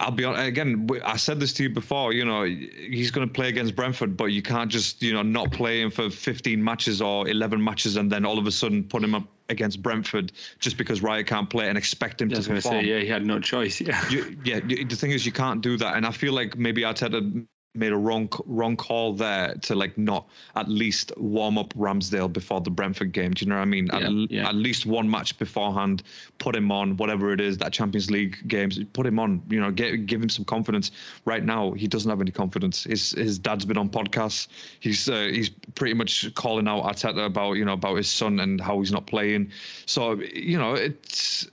I'll be honest, again, I said this to you before, you know, he's going to play against Brentford, but you can't just, you know, not play him for 15 matches or 11 matches and then all of a sudden put him up against Brentford just because Raya can't play and expect him to perform. Yeah, he had no choice. Yeah. The thing is, you can't do that. And I feel like maybe Arteta made a wrong call there to like not at least warm up Ramsdale before the Brentford game. Do you know what I mean? At least one match beforehand, put him on, whatever it is, that Champions League games, put him on, you know, give him some confidence. Right now, he doesn't have any confidence. His dad's been on podcasts. He's pretty much calling out Arteta about, you know, about his son and how he's not playing. So, you know, it's...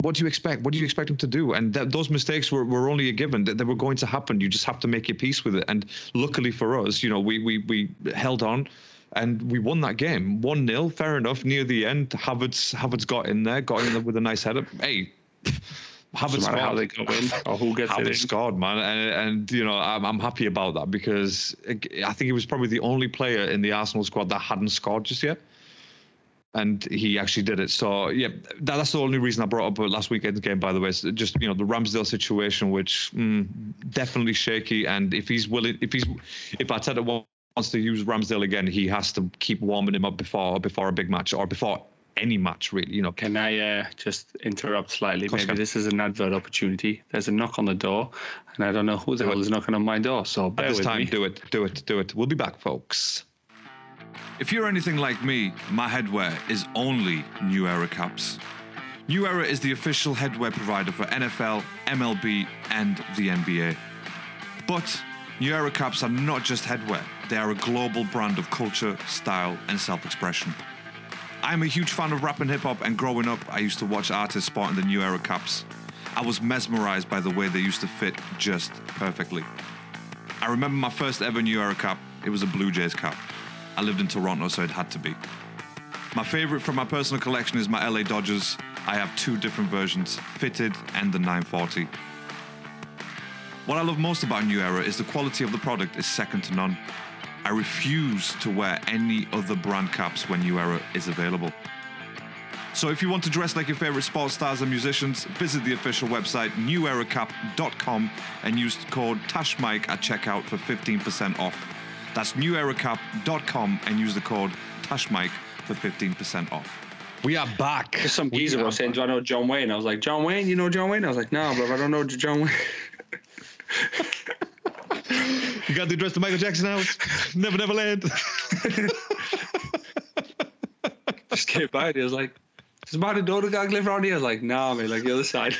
What do you expect? What do you expect him to do? And those mistakes were only a given. They were going to happen. You just have to make your peace with it. And luckily for us, you know, we held on and we won that game. 1-0, fair enough, near the end. Havertz got in there with a nice header. Hey, Havertz scored. How they got in or who gets it in. Scored, man. And you know, I'm happy about that because I think he was probably the only player in the Arsenal squad that hadn't scored just yet. And he actually did it. So, yeah, that's the only reason I brought up last weekend's game, by the way. So just, you know, the Ramsdale situation, which definitely shaky. And if he's willing, if Arteta wants to use Ramsdale again, he has to keep warming him up before a big match or before any match, really. You know. Can I just interrupt slightly? Maybe this is an advert opportunity. There's a knock on the door, and I don't know who the hell is knocking on my door. So bear with me. At this time, do it. We'll be back, folks. If you're anything like me, my headwear is only New Era caps. New Era is the official headwear provider for NFL, MLB, and the NBA. But New Era caps are not just headwear. They are a global brand of culture, style, and self-expression. I'm a huge fan of rap and hip-hop, and growing up, I used to watch artists sporting the New Era caps. I was mesmerized by the way they used to fit just perfectly. I remember my first ever New Era cap. It was a Blue Jays cap. I lived in Toronto, so it had to be. My favorite from my personal collection is my LA Dodgers. I have two different versions, fitted and the 940. What I love most about New Era is the quality of the product is second to none. I refuse to wear any other brand caps when New Era is available. So if you want to dress like your favorite sports stars and musicians, visit the official website neweracap.com and use code TASHMIKE at checkout for 15% off. That's neweracap.com and use the code TASHMIKE for 15% off. We are back. There's some geezer was saying, do I know John Wayne? I was like, John Wayne? You know John Wayne? I was like, no, bro, I don't know John Wayne. You got the address to Michael Jackson house. Never, never land. Just came by and he was like, does Martin Odegaard live around here? I was like, nah, man, like the other side.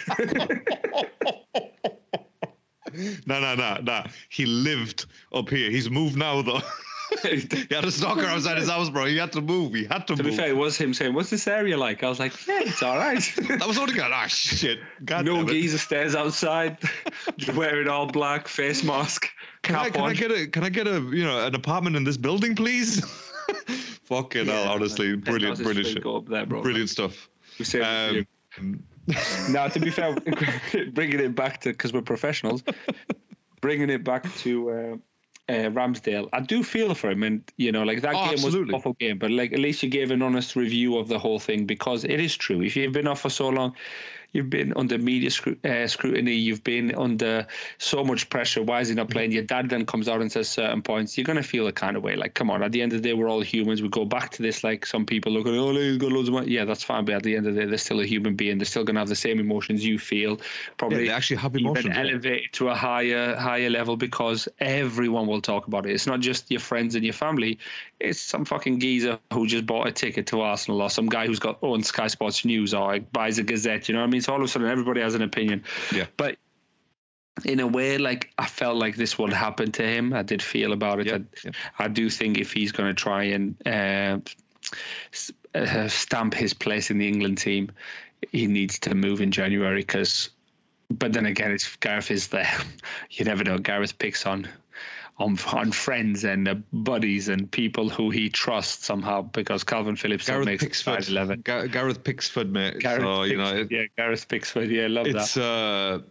No. He lived up here. He's moved now, though. He had a stalker outside his house, bro. He had to move. To be fair, it was him saying, what's this area like? I was like, yeah, it's all right. That was only going, shit. God no geezer stairs outside. Wearing all black, face mask, cap on. Can I get a, you know, an apartment in this building, please? Fucking hell, honestly. Man. Brilliant shit. There, bro, brilliant stuff. We say now, to be fair, bringing it back to, because we're professionals, bringing it back to Ramsdale, I do feel for him. And, you know, like that game absolutely. Was an awful game, but like at least you gave an honest review of the whole thing, because it is true. If you've been off for so long, you've been under media scrutiny, you've been under so much pressure. Why is he not playing? Your dad then comes out and says certain points. You're going to feel a kind of way. Like, come on, at the end of the day, we're all humans. We go back to this, like some people look at, oh, he's got loads of money. Yeah, that's fine. But at the end of the day, they're still a human being. They're still going to have the same emotions you feel. Probably they actually have emotions. Even elevated to a higher level, because everyone will talk about it. It's not just your friends and your family. It's some fucking geezer who just bought a ticket to Arsenal, or some guy who's owns Sky Sports News, or buys a Gazette. You know what I mean? So all of a sudden everybody has an opinion. Yeah. But in a way, like, I felt like this would happen to him. I did feel about it. I do think if he's going to try and stamp his place in the England team, he needs to move in January. But then again, if Gareth is there, you never know. Gareth picks on friends and buddies and people who he trusts somehow, because Calvin Phillips makes Pickford 5'11". Gareth Pickford, mate. Gareth Pickford. Yeah, love it's, that.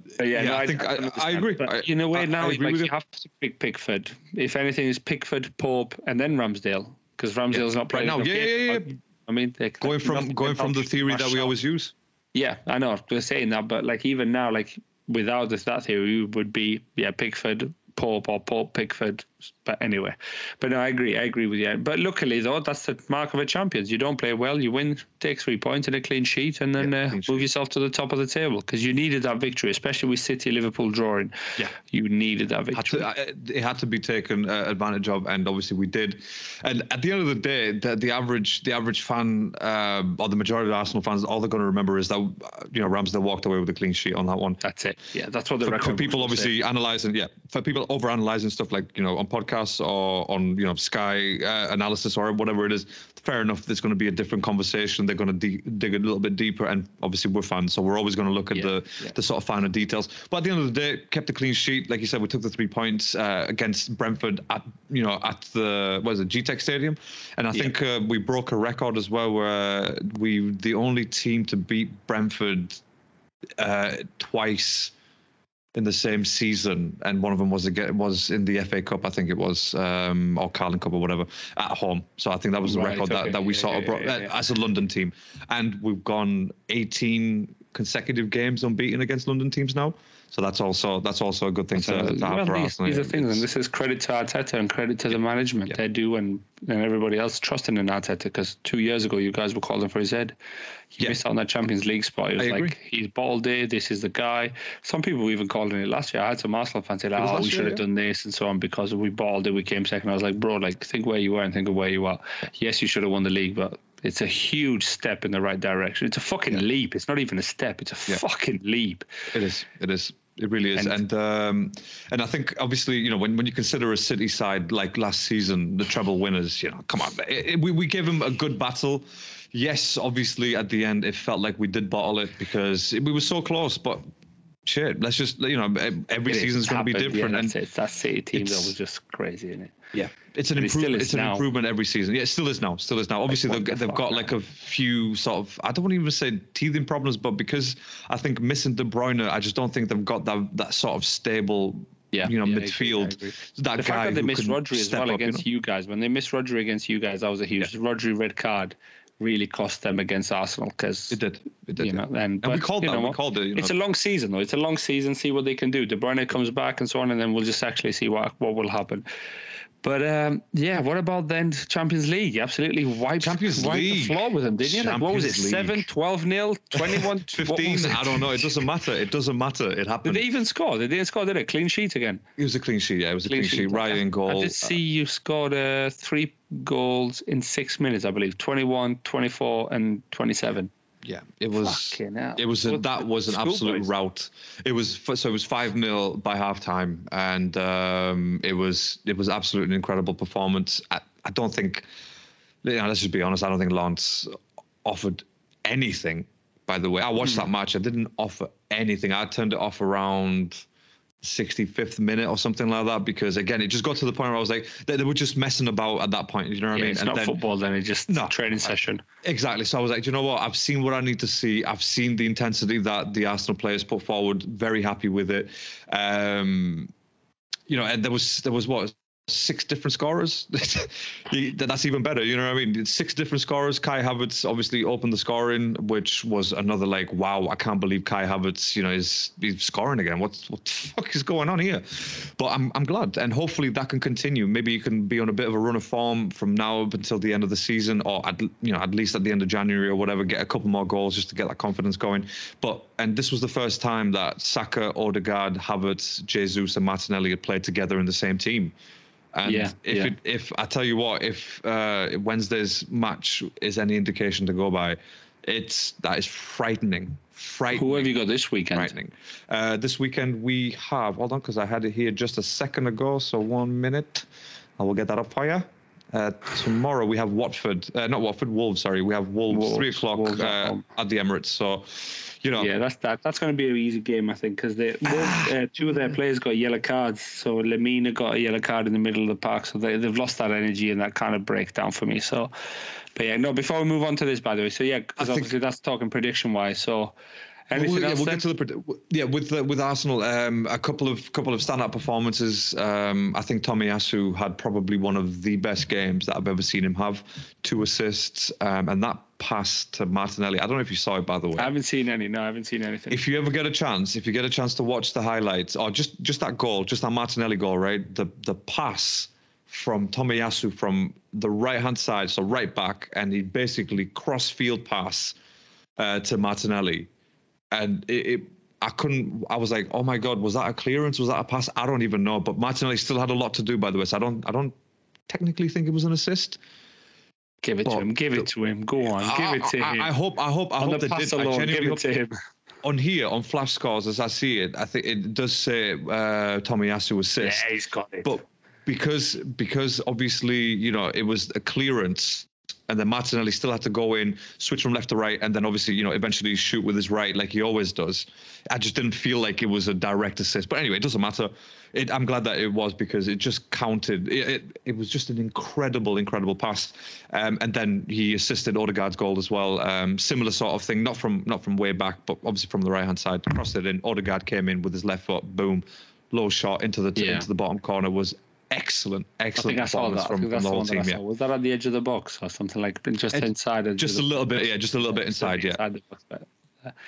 I agree. But in a way, now you have to pick Pickford. If anything, it's Pickford, Pope, and then Ramsdale, because Ramsdale's not playing right now. I mean, going from the theory that we always use. Yeah, I know. We're saying that, but like even now, like without that theory, it would be Pickford, Pope, or Pope Pickford. But anyway, but no, I agree with you. But luckily, though, that's the mark of a champion. You don't play well, you win, take 3 points and a clean sheet, and then move yourself to the top of the table, because you needed that victory, especially with City, Liverpool drawing. Yeah, you needed that victory. It had to be taken advantage of, and obviously we did. And at the end of the day, the average fan or the majority of Arsenal fans, all they're going to remember is that Ramsdale walked away with a clean sheet on that one. That's it. Yeah, that's what the record. For people obviously analysing, for people overanalyzing stuff like on podcasts or on Sky analysis or whatever it is, fair enough, there's going to be a different conversation. They're going to dig a little bit deeper, and obviously we're fans, so we're always going to look at the sort of finer details. But at the end of the day, kept a clean sheet. Like you said, we took the 3 points against Brentford at the GTEC Stadium, and I think we broke a record as well, where we the only team to beat Brentford twice in the same season, and one of them was in the FA Cup, I think it was, or Carling Cup or whatever, at home. So I think that was the record that we sort of brought as a London team. And we've gone 18 consecutive games unbeaten against London teams now. So that's also a good thing to have for Arsenal. These are things, and this is credit to Arteta and credit to the management. They do, and everybody else trusting in Arteta, because 2 years ago you guys were calling for his head. He missed out on that Champions League spot. It was like, he's balled there, this is the guy. Some people were even calling it last year. I had some Arsenal fans say, we should have done this and so on, because we balled it, we came second. I was like, bro, think where you were and think of where you are. Yes, you should have won the league, but it's a huge step in the right direction. It's a fucking leap. It's not even a step. It's a fucking leap. It is. It really is, and I think obviously when you consider a City side like last season, the treble winners, come on, we gave them a good battle. Yes, obviously at the end it felt like we did bottle it because we were so close, but shit, let's just every season's going to be different. Yeah, and that City team that was just crazy, isn't it? Yeah, it's an improvement every season. Yeah, it still is now. Obviously, they've got a few sort of, I don't want to even say teething problems, but because I think missing De Bruyne, I just don't think they've got that sort of stable midfield. That the fact that they missed Rodri as well against you guys. When they missed Rodri against you guys, that was a huge Rodri red card. Really cost them against Arsenal, because it did. But we called that. We called it. It's a long season, though. It's a long season. See what they can do. De Bruyne comes back and so on, and then we'll just actually see what will happen. But what about then Champions League? You absolutely wiped the floor with them, didn't you? What was it? 7, 12-0, 21, 15. I don't know. It doesn't matter. It happened. Did they even score? They didn't score, did it? Clean sheet again. It was a clean sheet. Yeah, it was a clean sheet. Right in goal. I did see you scored 3 goals in 6 minutes, I believe. 21, 24, and 27. Yeah, it was an absolute rout. It was 5-0 by halftime, and it was absolutely an incredible performance. I don't think, let's just be honest, I don't think Lance offered anything. By the way, I watched that match. I didn't offer anything. I turned it off around 65th minute or something like that, because again it just got to the point where I was like, they were just messing about at that point, I mean, it's not football then, it's just a training session. Exactly. So I was like, I've seen what I need to see. I've seen the intensity that the Arsenal players put forward, very happy with it. And there was 6 different scorers. That's even better, 6 different scorers. Kai Havertz obviously opened the scoring, which was another wow, I can't believe Kai Havertz is scoring again. What the fuck is going on here? But I'm glad, and hopefully that can continue. Maybe you can be on a bit of a run of form from now up until the end of the season, or at least at the end of January or whatever, get a couple more goals just to get that confidence going. And this was the first time that Saka, Odegaard, Havertz, Jesus and Martinelli had played together in the same team. And if I tell you what, if Wednesday's match is any indication to go by, That is frightening. Frightening. Who have you got this weekend? Frightening. This weekend we have, hold on, because I had it here just a second ago, so 1 minute. I will get that up for you. Tomorrow we have Wolves. We have Wolves, 3 o'clock at the Emirates. So, you know. Yeah, that's going to be an easy game, I think, because two of their players got yellow cards. So Lamina got a yellow card in the middle of the park. So they've lost that energy and that kind of breakdown for me. So, but yeah, no, before we move on to this, by the way. So yeah, because obviously that's talking prediction-wise. So. We'll get to the with Arsenal. A couple of standout performances. I think Tomiyasu had probably one of the best games that I've ever seen him have. 2 assists, and that pass to Martinelli. I don't know if you saw it, by the way. I haven't seen any. No, I haven't seen anything. If you ever get a chance, to watch the highlights, or just that goal, just that Martinelli goal, right? The pass from Tomiyasu from the right hand side, so right back, and he basically cross field pass to Martinelli. And I was like, oh my God, was that a clearance? Was that a pass? I don't even know. But Martinelli still had a lot to do, by the way. So I don't technically think it was an assist. Give it to him. Go on. Give it to him. I hope they did. Give it to him. On here, on Flash Scores, as I see it, I think it does say Tomiyasu assist. Yeah, he's got it. But because obviously, you know, it was a clearance. And then Martinelli still had to go in, switch from left to right, and then obviously, you know, eventually shoot with his right like he always does. I just didn't feel like it was a direct assist. But anyway, it doesn't matter. I'm glad that it was because it just counted. It was just an incredible, incredible pass. And then he assisted Odegaard's goal as well. Similar sort of thing, not from way back, but obviously from the right-hand side. Crossed it in. Odegaard came in with his left foot. Boom. Low shot into the bottom corner was excellent performance from the whole team. Yeah. Was that at the edge of the box or something like just inside? Just a little bit inside.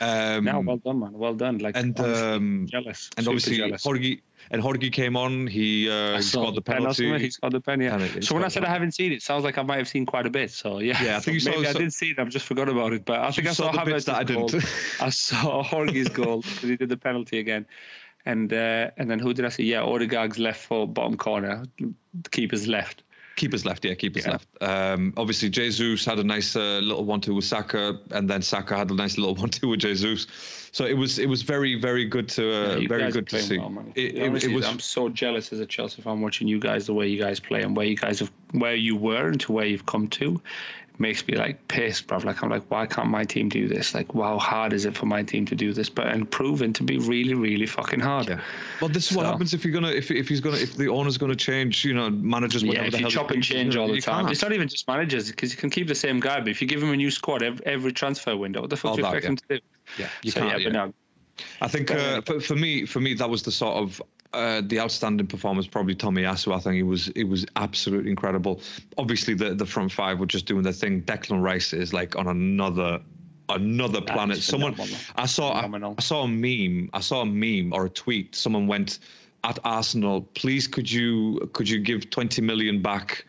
No, well done, man. Well done. Like, and jealous. And super obviously, jealous. Jorge came on. He scored the penalty. He scored the penalty. Yeah. So when I said I haven't seen it, sounds like I might have seen quite a bit. So yeah. I think so I did see it. I've just forgot about it. But I think I saw Havertz's goal. I saw Jorge's goal because he did the penalty again. And then who did I see? Yeah, Odegaard's left foot, bottom corner, keeper's left. Obviously, Jesus had a nice little 1-2 with Saka, and then Saka had a nice little 1-2 with Jesus. So it was very, very good to very good to see. Well, Honestly, I'm so jealous as a Chelsea fan watching you guys, the way you guys play and where you were and to where you've come to. Makes me like pissed, bruv. Like, I'm like, why can't my team do this? Like, how hard is it for my team to do this? But and proven to be really, really fucking hard. Yeah. Well, this is what happens if you're gonna, if the owner's gonna change, you know, managers. Yeah, if you chop and change all the time, it's not even just managers because you can keep the same guy, but if you give him a new squad every transfer window, what the fuck do you expect him to do? Yeah, you can't. I think for me, that was the sort of. The outstanding performance probably Tomiyasu. I think it was absolutely incredible. Obviously the front five were just doing their thing. Declan Rice is like on another planet. I saw a meme or a tweet. Someone went at Arsenal, please could you give 20 million back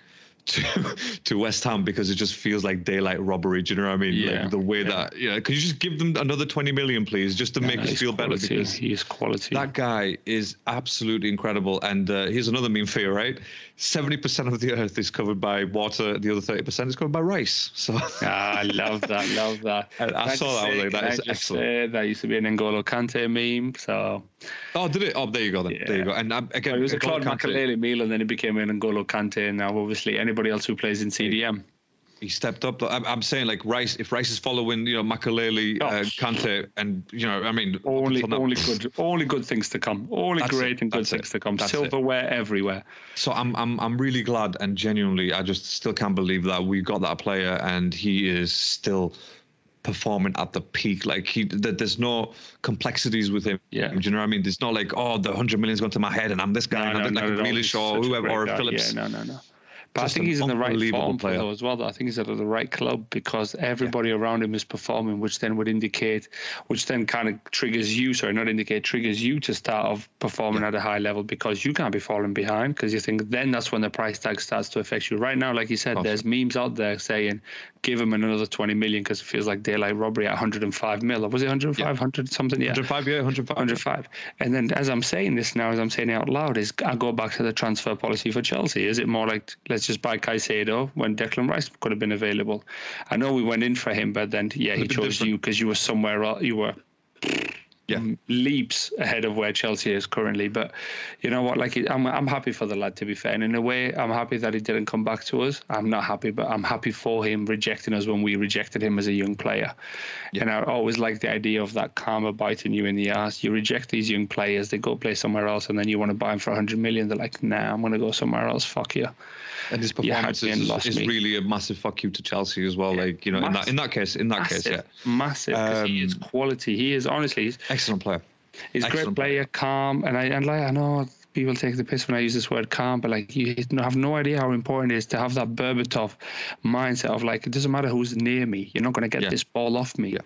to West Ham because it just feels like daylight robbery. Do you know what I mean? Yeah. Like the way that could you just give them another 20 million, please, just to make us feel better? Because he is quality. That guy is absolutely incredible. And here's another meme for you, right? 70% of the earth is covered by water. The other 30% is covered by rice. So I love that. I saw that. That is excellent. That used to be an N'Golo Kante meme. So. Oh, did it? Oh, there you go. Then. Yeah. There you go. And again, it was a Claude Makélélé meal, and then it became an N'Golo Kante. And now, obviously, anybody else who plays in CDM, he stepped up. I'm saying like Rice. If Rice is following, you know, Makélélé, Kante, and you know, I mean, only good things to come. Only great things to come. Silverware everywhere. So I'm really glad, and genuinely, I just still can't believe that we got that player, and he is still performing at the peak. Like there's no complexities with him. Yeah. Do you know what I mean? It's not like the 100 million's gone to my head and I'm this guy Grealish or whoever or Phillips. Yeah, no. But I think he's in the right form player. Though as well. I think he's at the right club because everybody around him is performing, which then triggers you to start off performing at a high level because you can't be falling behind because you think then that's when the price tag starts to affect you. Right now, like you said, there's memes out there saying give him another 20 million because it feels like daylight robbery at 105 mil. Or was it 105, 100 something? Yeah. 105. And then as I'm saying this now, as I'm saying it out loud, I go back to the transfer policy for Chelsea. Is it more like let's such as by Caicedo when Declan Rice could have been available. I know we went in for him, but then he chose you because you were somewhere else. You were leaps ahead of where Chelsea is currently. But you know what? Like, I'm happy for the lad, to be fair. And in a way, I'm happy that he didn't come back to us. I'm not happy, but I'm happy for him rejecting us when we rejected him as a young player. Yeah. And I always like the idea of that karma biting you in the arse. You reject these young players, they go play somewhere else, and then you want to buy them for 100 million. They're like, nah, I'm going to go somewhere else. Fuck you. And his performance is really a massive fuck you to Chelsea as well. Yeah. Like, you know, massive, in that case, massive. Because he is quality. He is honestly excellent player. He's a great player, calm, and I know people take the piss when I use this word calm, but like, you have no idea how important it is to have that Berbatov mindset of like, it doesn't matter who's near me, you're not going to get this ball off me. Yeah.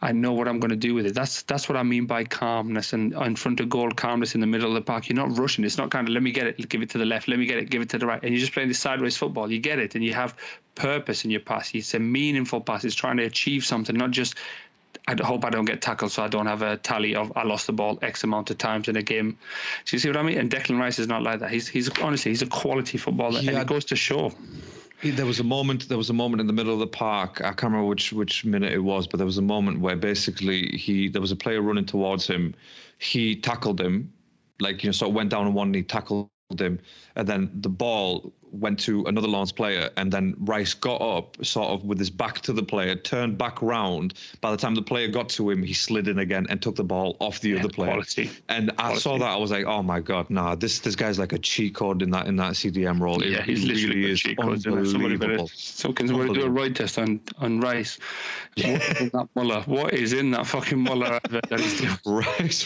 I know what I'm going to do with it. That's what I mean by calmness, and in front of goal, calmness in the middle of the park. You're not rushing. It's not kind of, let me get it, give it to the left, let me get it, give it to the right, and you're just playing this sideways football. You get it, and you have purpose in your pass. It's a meaningful pass. It's trying to achieve something, not just, I hope I don't get tackled so I don't have a tally of I lost the ball X amount of times in a game. Do you see what I mean? And Declan Rice is not like that. He's honestly a quality footballer, and it goes to show. There was a moment in the middle of the park. I can't remember which minute it was, but there was a moment where basically there was a player running towards him. He tackled him, like, you know, sort of went down on one knee, tackled him, and then the ball went to another Lens player, and then Rice got up sort of with his back to the player, turned back round. By the time the player got to him, he slid in again and took the ball off the other player. I saw that, I was like, oh my god, nah, this guy's like a cheat code in that CDM role. Yeah, he's literally a cheat code. Somebody do a Roy test on Rice. What is in that fucking Muller?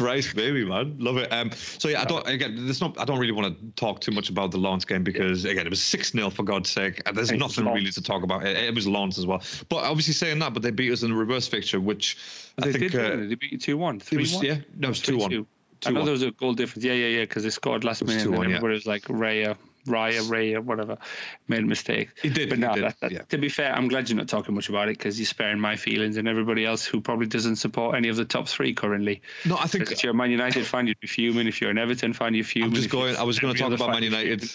Rice baby, man, love it. I don't really want to talk too much about the Lens game because again, it was 6-0 for God's sake. There's nothing really to talk about. It was Lens as well. But obviously saying that, but they beat us in the reverse fixture, which I think... They beat you 2-1, 3-1? Yeah, no, it was 2-1. I know there was a goal difference. Yeah, because they scored last minute and everybody was like, Raya, whatever, made a mistake. He did. But no, to be fair, I'm glad you're not talking much about it because you're sparing my feelings and everybody else who probably doesn't support any of the top three currently. No, I think... If you're a Man United fan, you'd be fuming. If you're an Everton fan, you're fuming. I was going to talk about Man United...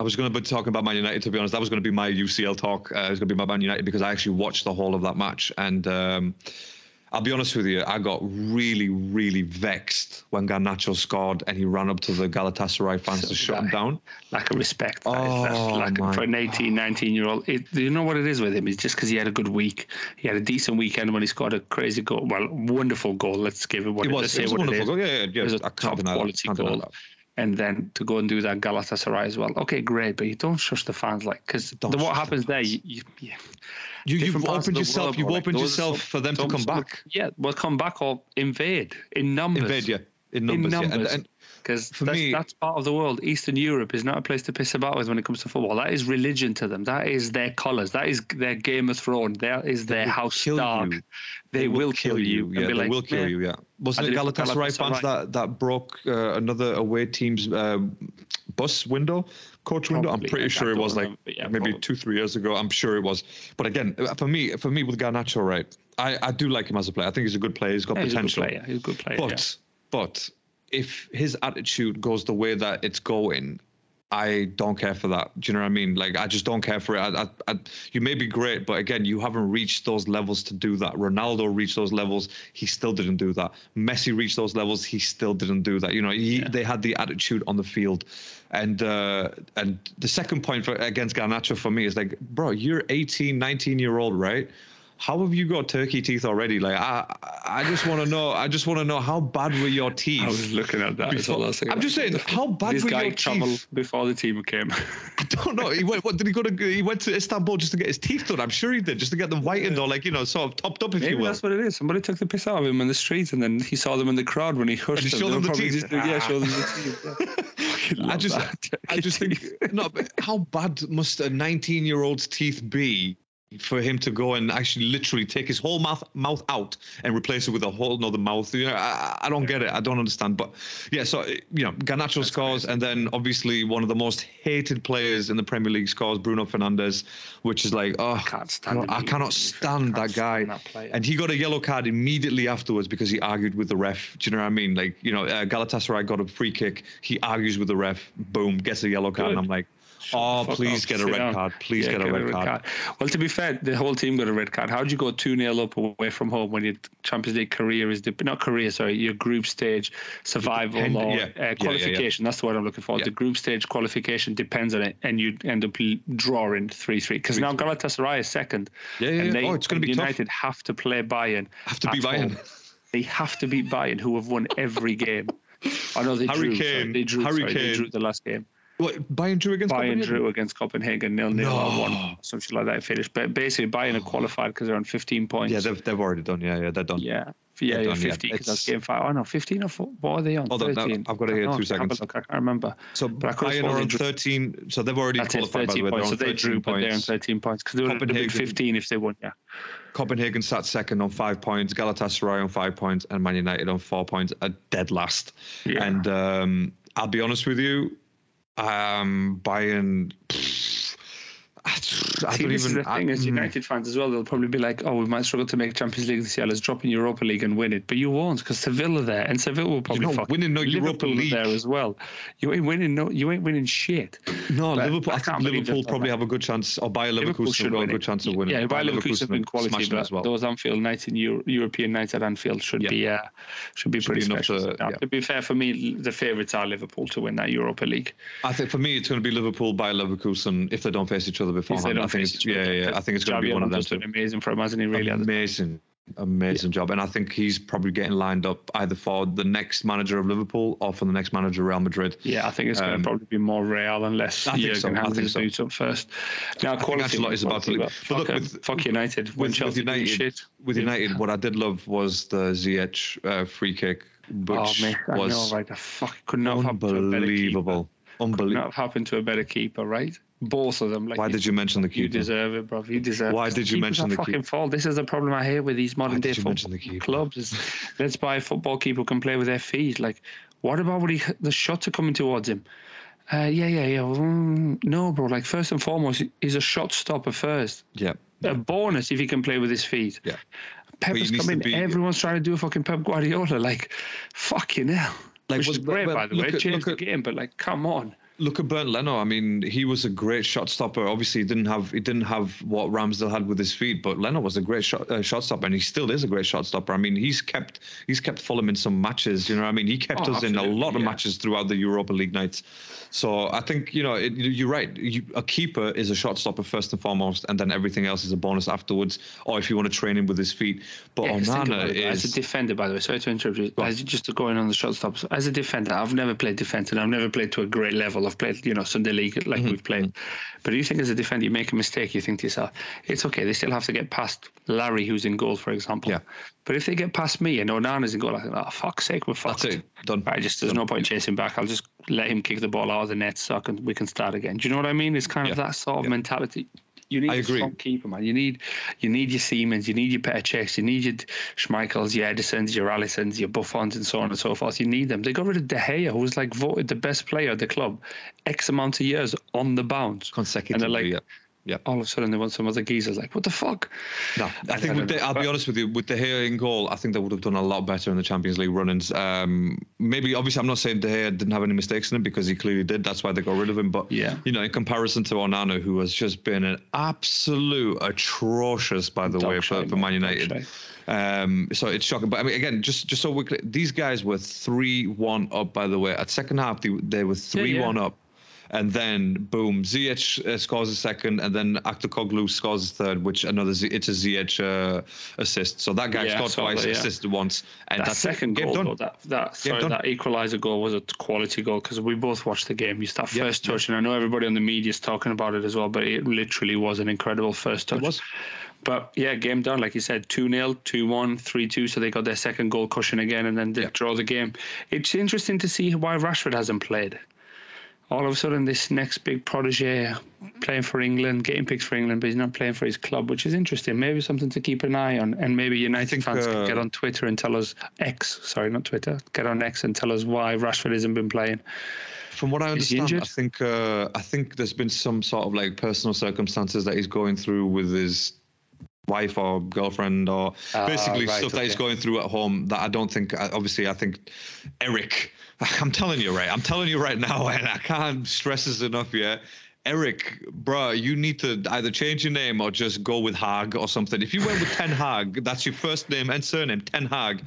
I was going to be talking about Man United, to be honest. That was going to be my UCL talk. It was going to be my Man United because I actually watched the whole of that match. And I'll be honest with you, I got really, really vexed when Garnacho scored and he ran up to the Galatasaray fans to shut him down. Lack of respect. For an 18, 19-year-old. You know what it is with him? It's just because he had a good week. He had a decent weekend when he scored a crazy goal. Well, wonderful goal. Let's give it what it was. It was a wonderful goal. Yeah. It was a top-quality goal. And then to go and do that Galatasaray as well. Okay, great, but you don't shush the fans, like, because what happens there, you've opened yourself for them to come back. Yeah, well, come back or invade in numbers. Invade in numbers. Because that's part of the world. Eastern Europe is not a place to piss about with when it comes to football. That is religion to them. That is their colours. That is their Game of Thrones. That is their House Stark. They will kill you. Yeah, they will kill you, yeah. Wasn't it Galatasaray fans that broke another away team's bus window, coach window? I'm pretty sure it was like maybe 2-3 years ago. I'm sure it was. But again, for me with Garnacho, right, I do like him as a player. I think he's a good player. He's got potential. He's a good player. But if his attitude goes the way that it's going, I don't care for that. Do you know what I mean? Like, I just don't care for it. You may be great, but again, you haven't reached those levels to do that. Ronaldo reached those levels. He still didn't do that. Messi reached those levels. He still didn't do that. You know, they had the attitude on the field. And the second point against Garnacho for me is like, bro, you're 18, 19-year-old, right? How have you got turkey teeth already? Like, I just want to know. I just want to know, how bad were your teeth? I was looking at that. I'm just saying, how bad were your teeth before the team came? I don't know. He went to Istanbul just to get his teeth done. I'm sure he did, just to get them whitened or like, you know, sort of topped up, if you will. That's what it is. Somebody took the piss out of him in the streets, and then he saw them in the crowd when he hushed them. Showed them the teeth. Yeah, showed them the teeth. I just think, no. But how bad must a 19-year-old's teeth be for him to go and actually literally take his whole mouth out and replace it with a whole nother mouth. You know, I don't get it. I don't understand. But yeah, so, you know, Garnacho scores. Crazy. And then obviously one of the most hated players in the Premier League scores, Bruno Fernandes, which is like, oh, I cannot stand that guy. And he got a yellow card immediately afterwards because he argued with the ref. Do you know what I mean? Like, you know, Galatasaray got a free kick. He argues with the ref, boom, gets a yellow card. Good. And I'm like, oh, please get a red card. Please get a red card. Well, to be fair, the whole team got a red card. How do you go 2-0 up away from home when your Champions League career is your group stage survival or qualification? That's the word I'm looking for. The group stage qualification depends on it, and you end up drawing 3-3 because now Galatasaray is second. And it's going to be United tough. Have to play Bayern. Have to beat Bayern. They have to beat Bayern, who have won every game. I know they drew the last game. What, Bayern drew against Copenhagen? Bayern drew against Copenhagen 0-0 or 1, something like that finished. But basically Bayern are qualified because they're on 15 points. Yeah, they've already done. Yeah, they're done. Yeah, 15 because that's game 5. Oh no, 15 or 4? What are they on? Hold 13. I've got to hear 2 seconds. I can't remember. So Bayern are on 13, so they've already qualified, by the way. Points, so they drew, but they're on 13 points because they would have been 15 if they won, yeah. Copenhagen sat second on 5 points, Galatasaray on 5 points, and Man United on 4 points, a dead last. Yeah. And I'll be honest with you, Bayern. As United fans as well, they'll probably be like, "Oh, we might struggle to make Champions League this year. Let's drop in Europa League and win it." But you won't, because Sevilla are there, and Sevilla will probably winning no Europa League there as well. You ain't winning you ain't winning shit. No, but Liverpool. I think Liverpool probably have a good chance, or Bayer Leverkusen have a good chance of winning. Yeah, Bayer Leverkusen have been quality, but those Anfield nights in European nights at Anfield should be pretty special. To be fair, for me, the favourites are Liverpool to win that Europa League. I think for me, it's going to be Liverpool, Bayer Leverkusen if they don't face each other beforehand. I think it's going to be one of those. Amazing for him, hasn't he? Really, amazing job. And I think he's probably getting lined up either for the next manager of Liverpool or for the next manager of Real Madrid. Yeah, I think it's going to probably be more Real unless Jurgen Hans boots up first. Now, quality is about to leave. Fuck United. With United, what I did love was the Ziyech free kick, which was unbelievable. Could not have happened to a better keeper, right? Both of them. Like, why did you mention the keeper? You deserve it, bro. You deserve it. Why did you mention the keeper? Fucking fault. This is the problem I hear with these modern day football clubs. Let's buy a football keeper who can play with their feet. Like, what about when the shots are coming towards him? No, bro. Like, first and foremost, he's a shot stopper first. Yeah. A bonus if he can play with his feet. Yeah. Pep's coming. Everyone's trying to do a fucking Pep Guardiola. Like, fucking hell. Like, which was great, by the way. It changed the game, but like, come on. Look at Bernd Leno. I mean, he was a great shot stopper. Obviously, he didn't have what Ramsdale had with his feet, but Leno was a great shot stopper, and he still is a great shot stopper. I mean, he's kept Fulham in some matches. You know what I mean? He kept us in a lot of matches throughout the Europa League nights. So I think, you know, you're right. A keeper is a shot stopper first and foremost, and then everything else is a bonus afterwards, or if you want to train him with his feet. But Onana is... As a defender, by the way, sorry to interrupt you. Just going on the shot stoppers. As a defender, I've never played defence, and I've never played to a great level. I've played, you know, Sunday League like we've played. But you think as a defender, you make a mistake, you think to yourself, it's okay, they still have to get past Larry, who's in goal, for example. Yeah. But if they get past me and Onana's in goal, I think, oh, fuck's sake, we're fucked. That's it. Done. Right, there's no point chasing back. I'll just let him kick the ball out of the net so we can start again. Do you know what I mean? It's kind of that sort of mentality. You need a strong keeper, man. You need your Siemens, you need your Petr Cech, you need your Schmeichels, your Edisons, your Allisons, your Buffons, and so on and so forth. You need them. They got rid of De Gea, who was like voted the best player at the club X amount of years on the bounce. Consecutively, and they're like, all of a sudden they want some other geezers. Like, what the fuck? No, I think I'll be honest with you, with De Gea in goal, I think they would have done a lot better in the Champions League run-ins. Maybe, obviously, I'm not saying De Gea didn't have any mistakes in him, because he clearly did. That's why they got rid of him. But, you know, in comparison to Onana, who has just been an absolute atrocious, by the way, for Man United. So it's shocking. But, I mean, again, just so we're clear, these guys were 3-1 up, by the way. At second half, they were 3-1 up. And then, boom, Ziyech scores a second, and then Aktürkoğlu scores a third, which it's a Ziyech assist. So that guy scored twice, assisted once. And that second goal, though, that equaliser goal was a quality goal, because we both watched the game. You start first touch, and I know everybody on the media is talking about it as well, but it literally was an incredible first touch. It was. But, yeah, game done, like you said, 2-0, 2-1, 3-2, so they got their second goal cushion again, and then they draw the game. It's interesting to see why Rashford hasn't played. all of a sudden this next big protege playing for England, getting picked for England, but he's not playing for his club, which is interesting. Maybe something to keep an eye on. And maybe United fans can get on Twitter and tell us, get on X and tell us why Rashford hasn't been playing. From what I understand, I think there's been some sort of like personal circumstances that he's going through with his wife or girlfriend, or basically stuff that he's going through at home that I don't think, obviously I think Eric, I'm telling you right now, and I can't stress this enough, Eric, bruh, you need to either change your name or just go with Hag or something. If you went with Ten Hag, that's your first name and surname, Ten Hag.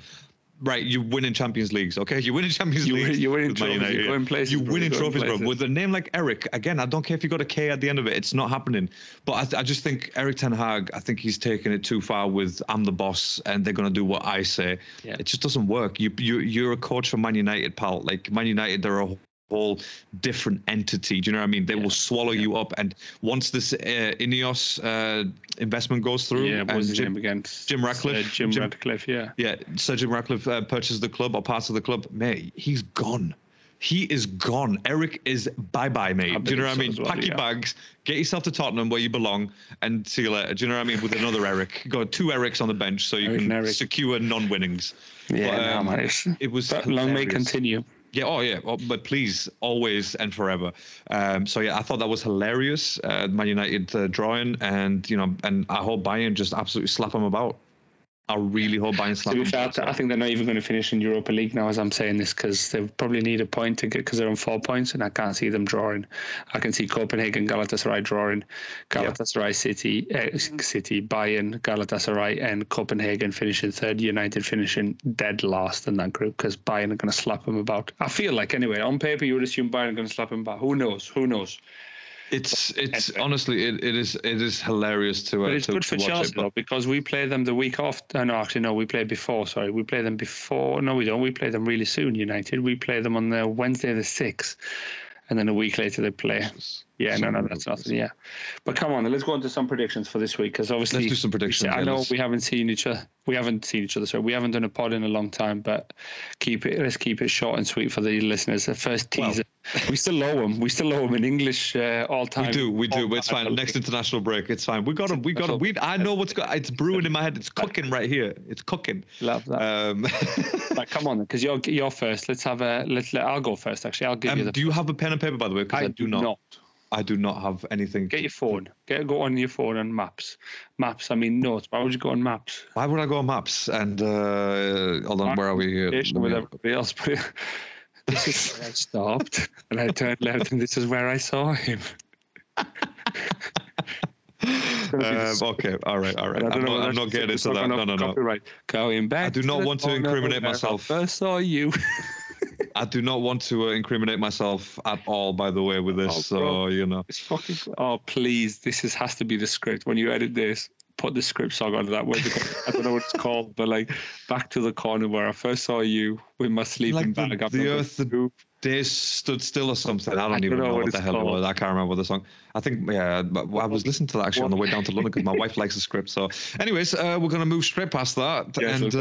Right, you win in Champions Leagues, okay? You win in Champions Leagues. You win in trophies, you win places. You win in trophies, bro. With a name like Eric, again, I don't care if you got a K at the end of it, it's not happening. But I just think Eric Ten Hag, I think he's taking it too far with I'm the boss and they're going to do what I say. Yeah. It just doesn't work. You're a coach for Man United, pal. Like, Man United, they're a whole different entity. Do you know what I mean? They will swallow you up. And once this Ineos investment goes through, Sir Jim Ratcliffe purchased the club or parts of the club. Mate, he's gone. He is gone. Eric is bye-bye, mate. Do you know what I mean? Well, pack your bags, get yourself to Tottenham where you belong, and see you later. Do you know what I mean? With another Eric. Got two Erics on the bench so you can secure non-winnings. Yeah, but, it was long may continue. Yeah, but please, always and forever. I thought that was hilarious, Man United drawing, and I hope Bayern just absolutely slap them about. I really hope Bayern slap them about. I think they're not even going to finish in Europa League now as I'm saying this, because they probably need a point to get, because they're on 4 points, and I can't see them drawing. I can see Copenhagen, Galatasaray drawing, City, Bayern, Galatasaray, and Copenhagen finishing third, United finishing dead last in that group, because Bayern are going to slap them about. I feel like, anyway, on paper you would assume Bayern are going to slap them about. Who knows? It is hilarious to watch. But it's good for Chelsea though, because we play them the week off. We play them before. No, we don't. We play them really soon. United. We play them on the Wednesday the 6th, and then a week later they play. Yeah, no, that's nothing. Yeah, but come on, let's go on to some predictions for this week, because obviously let's do some predictions. I know we haven't seen each other. So we haven't done a pod in a long time. But let's keep it short and sweet for the listeners. The first teaser. We still owe them. In English all time. We do. But it's fine. Next international break. It's fine. We got them. I know what's got. It's brewing in my head. It's cooking right here. It's cooking. Love that. Like, come on, because you're first. Let's have a. I'll go first. Actually, I'll give you the. Do you have a pen and paper, by the way? Because I do not. I do not have anything. Get your phone. Go on your phone and maps. Maps, I mean notes. Why would you go on maps? Why would I go on maps? And hold on, where are we here? With everybody else. This is where I stopped and I turned left, and this is where I saw him. Okay, all right. I'm not getting into that. No. Copyright. Going back. I do not want to incriminate myself. First saw you. I do not want to incriminate myself at all, by the way, with this. It's fucking. Oh, please! This has to be the script. When you edit this, put the script song onto that. I don't know what it's called, but like, back to the corner where I first saw you with my sleeping bag. Days stood still or something. I don't even know what the hell it was. I can't remember the song. I think, I was listening to that actually on the way down to London because my wife likes the script. So, anyways, we're going to move straight past that. Yeah, and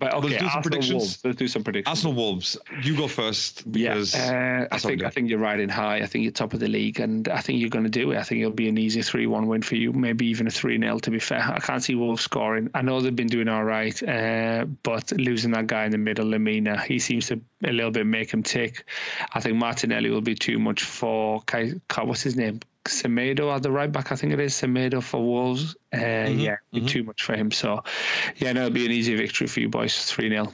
let's do some predictions. Arsenal Wolves, you go first. Because I think you're riding high. I think you're top of the league, and I think you're going to do it. I think it'll be an easy 3-1 win for you, maybe even a 3-0 to be fair. I can't see Wolves scoring. I know they've been doing all right, but losing that guy in the middle, Lamina, he seems to a little bit make him tick. I think Martinelli will be too much for Semedo at the right back. I think it is Semedo for Wolves. Too much for him. So, it'll be an easy victory for you boys, 3-0.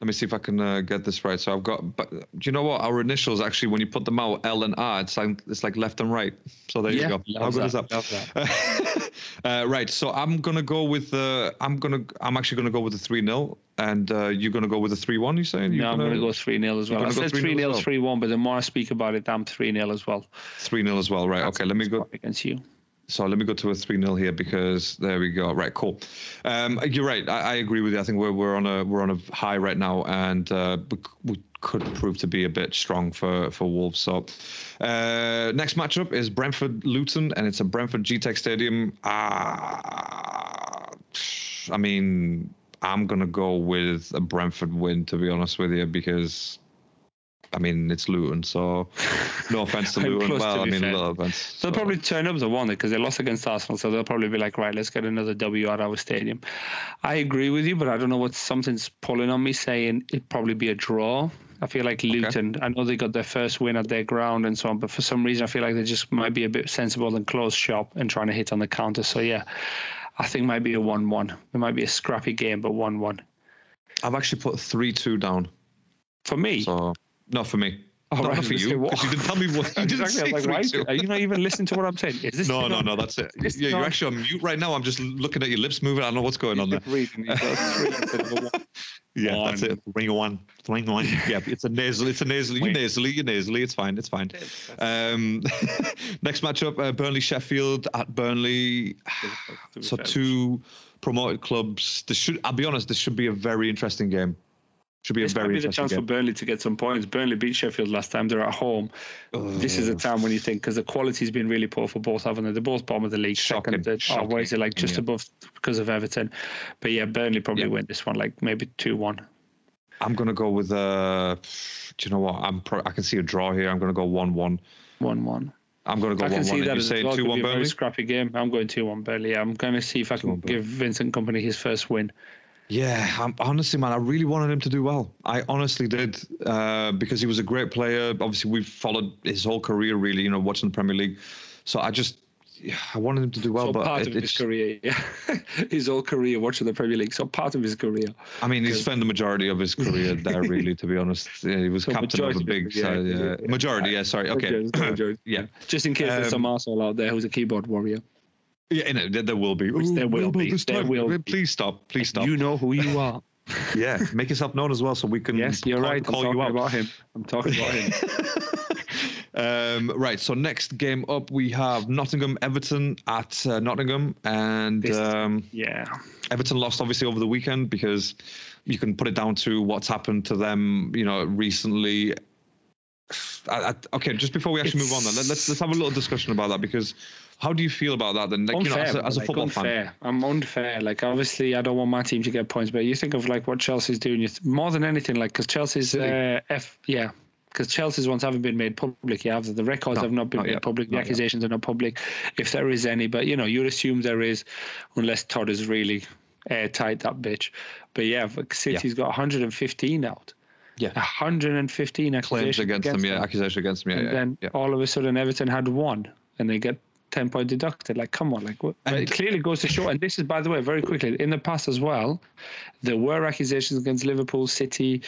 Let me see if I can get this right. So I've got, but do you know what? Our initials, actually, when you put them out, L and R, it's like left and right. So there you go. How good is that? Right. So I'm actually going to go with the 3-0. And you're going to go with a 3-1, you're saying? I'm going to go 3-0 as well. I said 3-0, 3-1, but the more I speak about it, I'm 3-0 as well. 3-0 as well, right. Okay, let me go. Against you. So let me go to a 3-0 here, because there we go. Right, cool. You're right. I agree with you. I think we're on a high right now, and we could prove to be a bit strong for Wolves. So next matchup is Brentford Luton, and it's a Brentford GTEC Stadium. I'm going to go with a Brentford win, to be honest with you, because I mean, it's Luton, so no offense to Luton. Well, I mean, no offense. So. They'll probably turn up the one because they lost against Arsenal, so they'll probably be like, right, let's get another W at our stadium. I agree with you, but I don't know what something's pulling on me saying it'd probably be a draw. I feel like Luton, okay. I know they got their first win at their ground and so on, but for some reason I feel like they just might be a bit sensible and close shop and trying to hit on the counter. So, yeah, I think it might be a 1-1. It might be a scrappy game, but 1-1. I've actually put 3-2 down. For me? So, not for me. Oh, right, for you, because you didn't tell me what you didn't say. Like, right, are you not even listening to what I'm saying? Is this no, that's it. Yeah, you're actually on mute right now. I'm just looking at your lips moving. I don't know what's going on there. Yeah, one. That's it. Ring one. Yeah, it's a nasally. You're nasally. It's fine. Next matchup, Burnley Sheffield at Burnley. So two promoted clubs. I'll be honest. This should be a very interesting game. Should be a very interesting game. This might be the chance for Burnley to get some points. Burnley beat Sheffield last time. They're at home. This is a time when you think, because the quality's been really poor for both, haven't they? They're both bottom of the league. Shocking. Where is it? Like just above because of Everton. But yeah, Burnley probably win this one, like maybe 2-1. I'm going to go with, do you know what? I can see a draw here. I'm going to go 1-1. 1-1. I'm going to go 1-1. I can see that as well. It's going to be a very scrappy game. I'm going 2-1 Burnley. I'm going to see if I can give Vincent Kompany his first win. Yeah, honestly, man, I really wanted him to do well. I honestly did, because he was a great player. Obviously, we've followed his whole career, really, watching the Premier League. So I wanted him to do well. So but part of his career, his whole career watching the Premier League. So part of his career. I mean, he spent the majority of his career there, really, to be honest. Yeah, he was captain of a big... Majority. Yeah. Just in case there's some arsehole out there who's a keyboard warrior. Yeah, there will be. Please stop. You know who you are. Yeah, make yourself known as well, so we can. Yes, you're right. Call you out about him. I'm talking about him. Right. So next game up, we have Nottingham Everton at Nottingham, and Everton lost obviously over the weekend, because you can put it down to what's happened to them, recently. Okay, just before we actually move on, then let's have a little discussion about that, because how do you feel about that? Then, as a football fan, I'm unfair. Like, obviously, I don't want my team to get points, but you think of like what Chelsea's doing more than anything, like because Chelsea's because Chelsea's ones haven't been made public yet. The records have not been made public. The accusations are not public, if there is any. But you'd assume there is, unless Todd is really airtight, that bitch. But yeah, City's got 115 out. Yeah, 115 claims against them. Yeah, accusation against them. Yeah, and then all of a sudden Everton had one, and they get 10 point deducted. Like, come on, like what? And it clearly goes to show. And this is, by the way, very quickly in the past as well, there were accusations against City,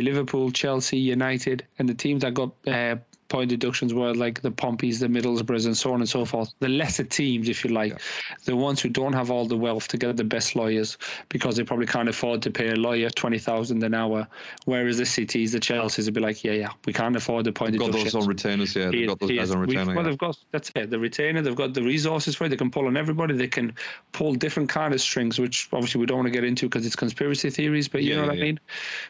Liverpool, Chelsea, United, and the teams that got point deductions were like the Pompeys, the Middlesbroughs, and so on and so forth. The lesser teams, if you like, the ones who don't have all the wealth to get the best lawyers, because they probably can't afford to pay a lawyer 20,000 an hour. Whereas the Cities, the Chelseas would be like, we can't afford the point deductions. Got those on retainers, yeah. They've got those guys on retainer. Well, they've got that's it. The retainer, they've got the resources for it. They can pull on everybody. They can pull different kind of strings, which obviously we don't want to get into because it's conspiracy theories. But you know what I mean.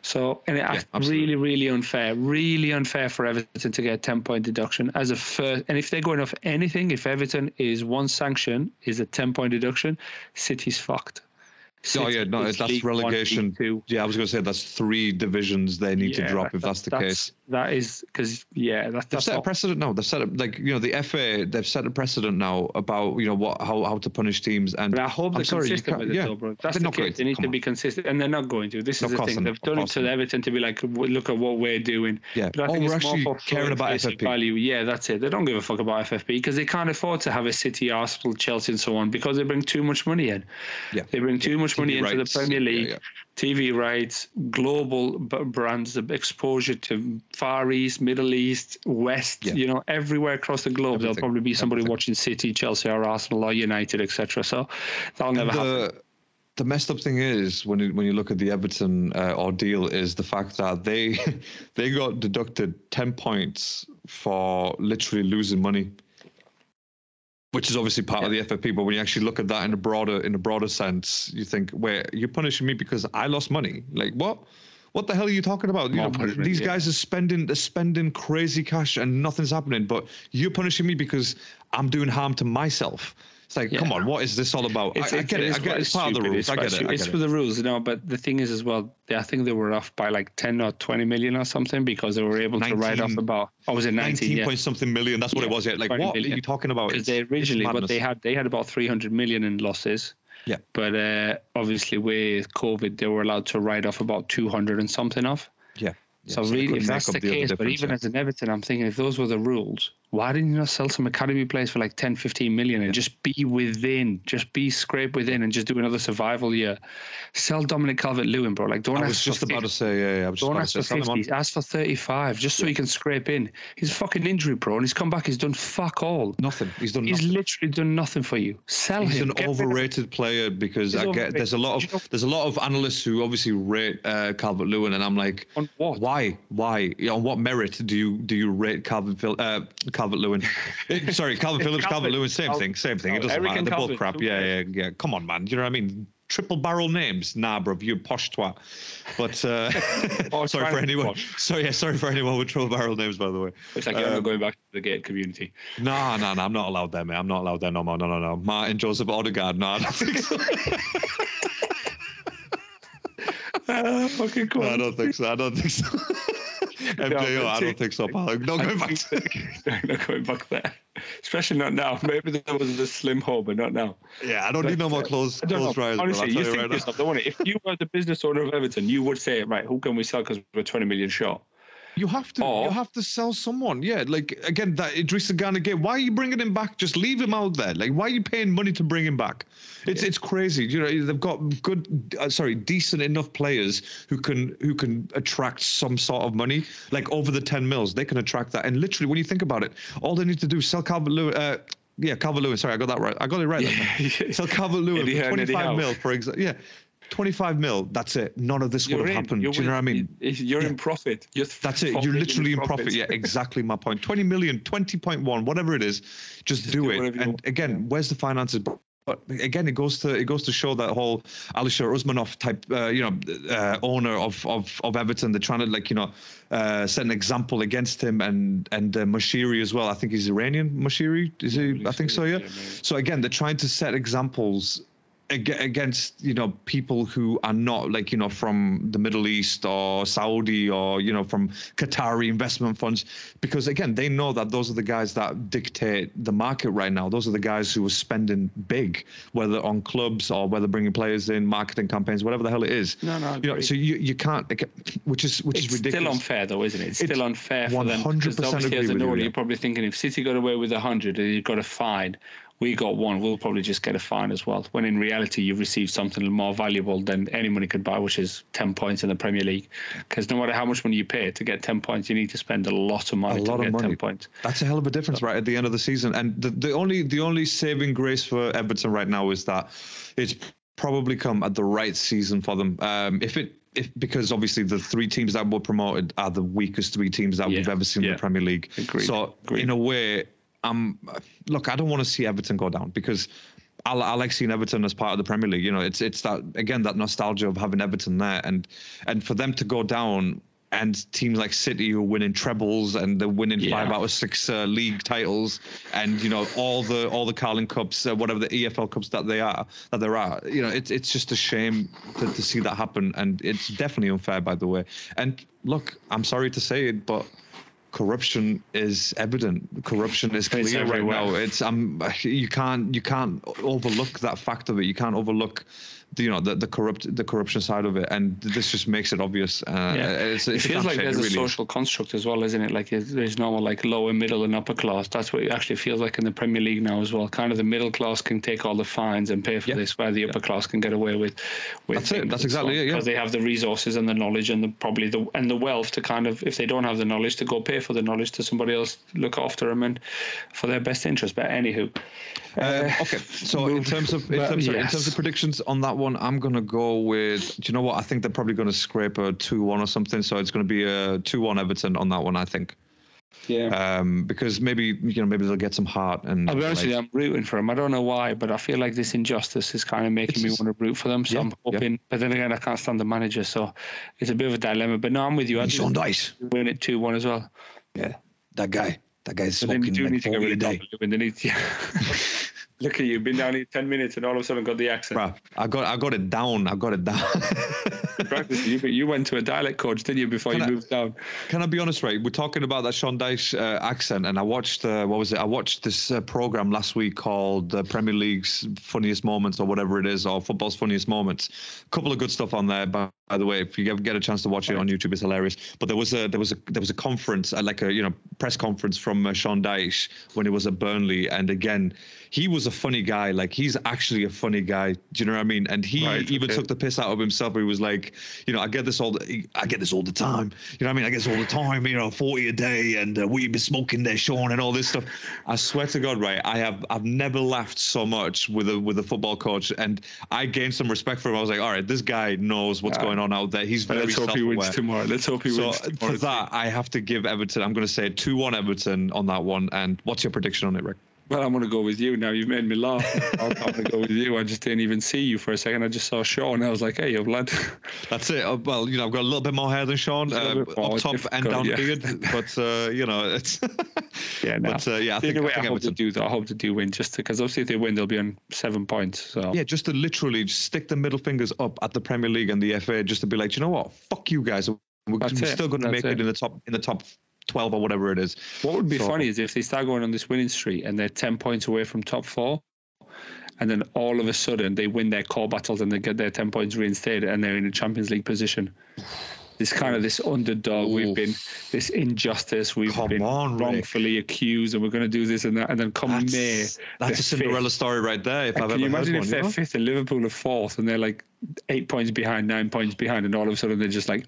So, and it's really unfair for Everton to get 10-point deduction as a first, and if they're going off anything, if Everton is one sanction is a 10-point deduction, City's fucked. That's relegation. I was going to say that's three divisions they need to drop if that's the case. That is because they've set a precedent now. They've set up the FA. They've set a precedent now about how to punish teams. And but I hope they're consistent with it, though, bro. That's the case. They need to be consistent, and they're not going to. This is the thing. They've done it to Everton to be like, look at what we're doing. Yeah, but I think it's more for caring about FFP value. Yeah, that's it. They don't give a fuck about FFP because they can't afford to have a City, Arsenal, Chelsea, and so on because they bring too much money in. Yeah, they bring too much money into the Premier League, TV rights, global brands, the exposure to Far East, Middle East, West, everywhere across the globe. Everything. There'll probably be somebody watching City, Chelsea, or Arsenal, or United, etc. So that'll never happen. The messed up thing is when you look at the Everton ordeal is the fact that they got deducted 10 points for literally losing money, which is obviously part of the FFP, but when you actually look at that in a broader sense, you think, wait, you're punishing me because I lost money? Like, what? What the hell are you talking about? These guys are spending crazy cash and nothing's happening, but you're punishing me because I'm doing harm to myself. It's like, come on, what is this all about? I get it. It's part of the rules. It's for the rules, you know. But the thing is, as well, I think they were off by like 10 or 20 million or something, because they were able to write off about, was it 19? 19 point something million. That's what it was. Yeah. Like, what million. Are you talking about? Because they originally, what they had about 300 million in losses. Yeah. But obviously with COVID, they were allowed to write off about 200 and something off. Yeah. Yeah, so really, if that's the case, but even as an Everton, I'm thinking, if those were the rules, why didn't you not sell some academy players for like 10, 15 million and just be within, and just do another survival year? Sell Dominic Calvert-Lewin, bro. Like, don't ask. I was just about to say, I was just about to say, don't ask for 50, ask for 35, just so he can scrape in. He's fucking injury prone. He's come back. He's done fuck all. Nothing. He's literally done nothing for you. Sell him. He's an overrated player, because I get there's a lot of analysts who obviously rate Calvert-Lewin, and I'm like, on what? Why? On what merit do you rate Calvert-Lewin? Sorry, Calvin Phillips, Calvert-Lewin, same thing. It doesn't matter. They're both crap. Yeah. Come on, man. Do you know what I mean? Triple barrel names? Nah, bruv, you posh twat. But sorry for anyone. Sorry for anyone with triple barrel names, by the way. It's like you're not going back to the gated community. No, I'm not allowed there, mate. I'm not allowed there no more. No. Martin Joseph Odegaard. No, I don't think so. Fucking cool. No, I don't think so. MJO, I don't think so, pal. Not going back there. Especially not now. Maybe there was a slim home, but not now. Yeah, I don't need no more closed riders. Honestly, you think this up, don't want it. If you were the business owner of Everton, you would say, right, who can we sell because we're 20 million short? You have to sell someone. Yeah, like, again, that Idrissa Gana game. Why are you bringing him back? Just leave him out there. Like, why are you paying money to bring him back? It's crazy. You know, they've got decent enough players who can attract some sort of money. Like, over the 10 mils, they can attract that. And literally, when you think about it, all they need to do is sell Calvert-Lewin. Calvert-Lewin. Sorry, I got that right. I got it right. Yeah. Sell Calvert-Lewin for 25 mil, for example. Yeah. 25 mil, that's it. None of this would have happened. Do you know what I mean? You're in profit. That's it. You're literally in profit. Yeah, exactly my point. 20 million, 20.1, whatever it is, just do it. And again, where's the finances? But again, it goes to show that whole Alisher Usmanov type, owner of Everton. They're trying to set an example against him and Moshiri as well. I think he's Iranian. Moshiri, is he? I think so. Yeah. So again, they're trying to set examples against people who are not from the Middle East or Saudi or from Qatari investment funds, because again they know that those are the guys that dictate the market right now. Those are the guys who are spending big, whether on clubs or whether bringing players in, marketing campaigns, whatever the hell it is. So you can't, which is ridiculous. Still unfair though, isn't it? It's still unfair for them, because obviously as an owner you're probably thinking, if City got away with 100 and you've got a fine, we got one, we'll probably just get a fine as well. When in reality, you've received something more valuable than anybody could buy, which is 10 points in the Premier League. Because no matter how much money you pay to get 10 points, you need to spend a lot of money to get 10 points. That's a hell of a difference right at the end of the season. And the only saving grace for Everton right now is that it's probably come at the right season for them. Because obviously the three teams that were promoted are the weakest three teams that we've ever seen in the Premier League. Agreed. So in a way... look, I don't want to see Everton go down, because I like seeing Everton as part of the Premier League. It's that, again, that nostalgia of having Everton there, and for them to go down, and teams like City who are winning trebles and they're winning 5 out of 6 league titles, and all the Carling Cups, whatever the EFL Cups that there are. It's just a shame to see that happen, and it's definitely unfair, by the way. And look, I'm sorry to say it, but corruption is evident. Corruption is clear right now. It's you can't overlook that fact of it. You can't overlook the corruption side of it, and this just makes it obvious. It feels like there's a social construct as well, isn't it? Like there's no like lower, middle, and upper class. That's what it actually feels like in the Premier League now as well. Kind of the middle class can take all the fines and pay for this, where the upper class can get away with that's it. That's exactly it. Because they have the resources and the knowledge and the wealth to kind of, if they don't have the knowledge, to go pay for the knowledge to somebody else, look after them and for their best interest. But anywho, okay. So in terms of predictions on that one, I'm gonna go with, do you know what? I think they're probably gonna scrape a 2-1 or something. So it's gonna be a 2-1 Everton on that one, I think. Yeah. Because maybe they'll get some heart. And I'll be honest with you, I'm rooting for them. I don't know why, but I feel like this injustice is kind of making me want to root for them. So I'm hoping. Yeah. But then again, I can't stand the manager, so it's a bit of a dilemma. But no, I'm with you. I think they'll win it 2-1 as well. Yeah, that guy. That guy's smoking. But then you do need to get rid of Calvert-Lewin. Look at you, been down here 10 minutes and all of a sudden got the accent. Bruh, I got it down. Practice, you went to a dialect coach, didn't you, before you moved down? Can I be honest, right? We're talking about that Sean Dyche accent, and I watched, this program last week called Premier League's Funniest Moments or whatever it is, or Football's Funniest Moments. A couple of good stuff on there, by the way, if you ever get a chance to watch it on YouTube, it's hilarious. But there was a conference, like a press conference from Sean Dyche when he was at Burnley, and again, he was a funny guy. Like, he's actually a funny guy. Do you know what I mean? And he even took the piss out of himself. He was like, I get this all the time. You know what I mean? I get this all the time. 40 a day, and what you been smoking there, Sean, and all this stuff. I swear to God, right? I've never laughed so much with a football coach, and I gained some respect for him. I was like, all right, this guy knows what's going on out there. He's very self-aware. Let's hope he wins tomorrow. For that, I have to give Everton. I'm going to say 2-1 Everton on that one. And what's your prediction on it, Rick? Well, I'm going to go with you now. You've made me laugh. I'm going to go with you. I just didn't even see you for a second. I just saw Sean. I was like, hey, old lad. That's it. Well, I've got a little bit more hair than Sean, up top and down beard. But, it's... yeah, no. But, yeah, I think I hope they do win, just because obviously if they win, they'll be on 7 points. So. Yeah, just to literally stick the middle fingers up at the Premier League and the FA just to be like, you know what? Fuck you guys. We're still going to make it in the top 12 or whatever it is. What would be funny is if they start going on this winning streak and they're 10 points away from top 4, and then all of a sudden they win their core battles and they get their 10 points reinstated and they're in a Champions League position. This kind of this underdog, we've been this injustice, wrongfully accused, and we're going to do this and that, and then that's a Cinderella story right there. If I've ever heard one. Can you imagine if they're fifth and Liverpool are fourth and they're like 8 points behind, 9 points behind, and all of a sudden they're just like.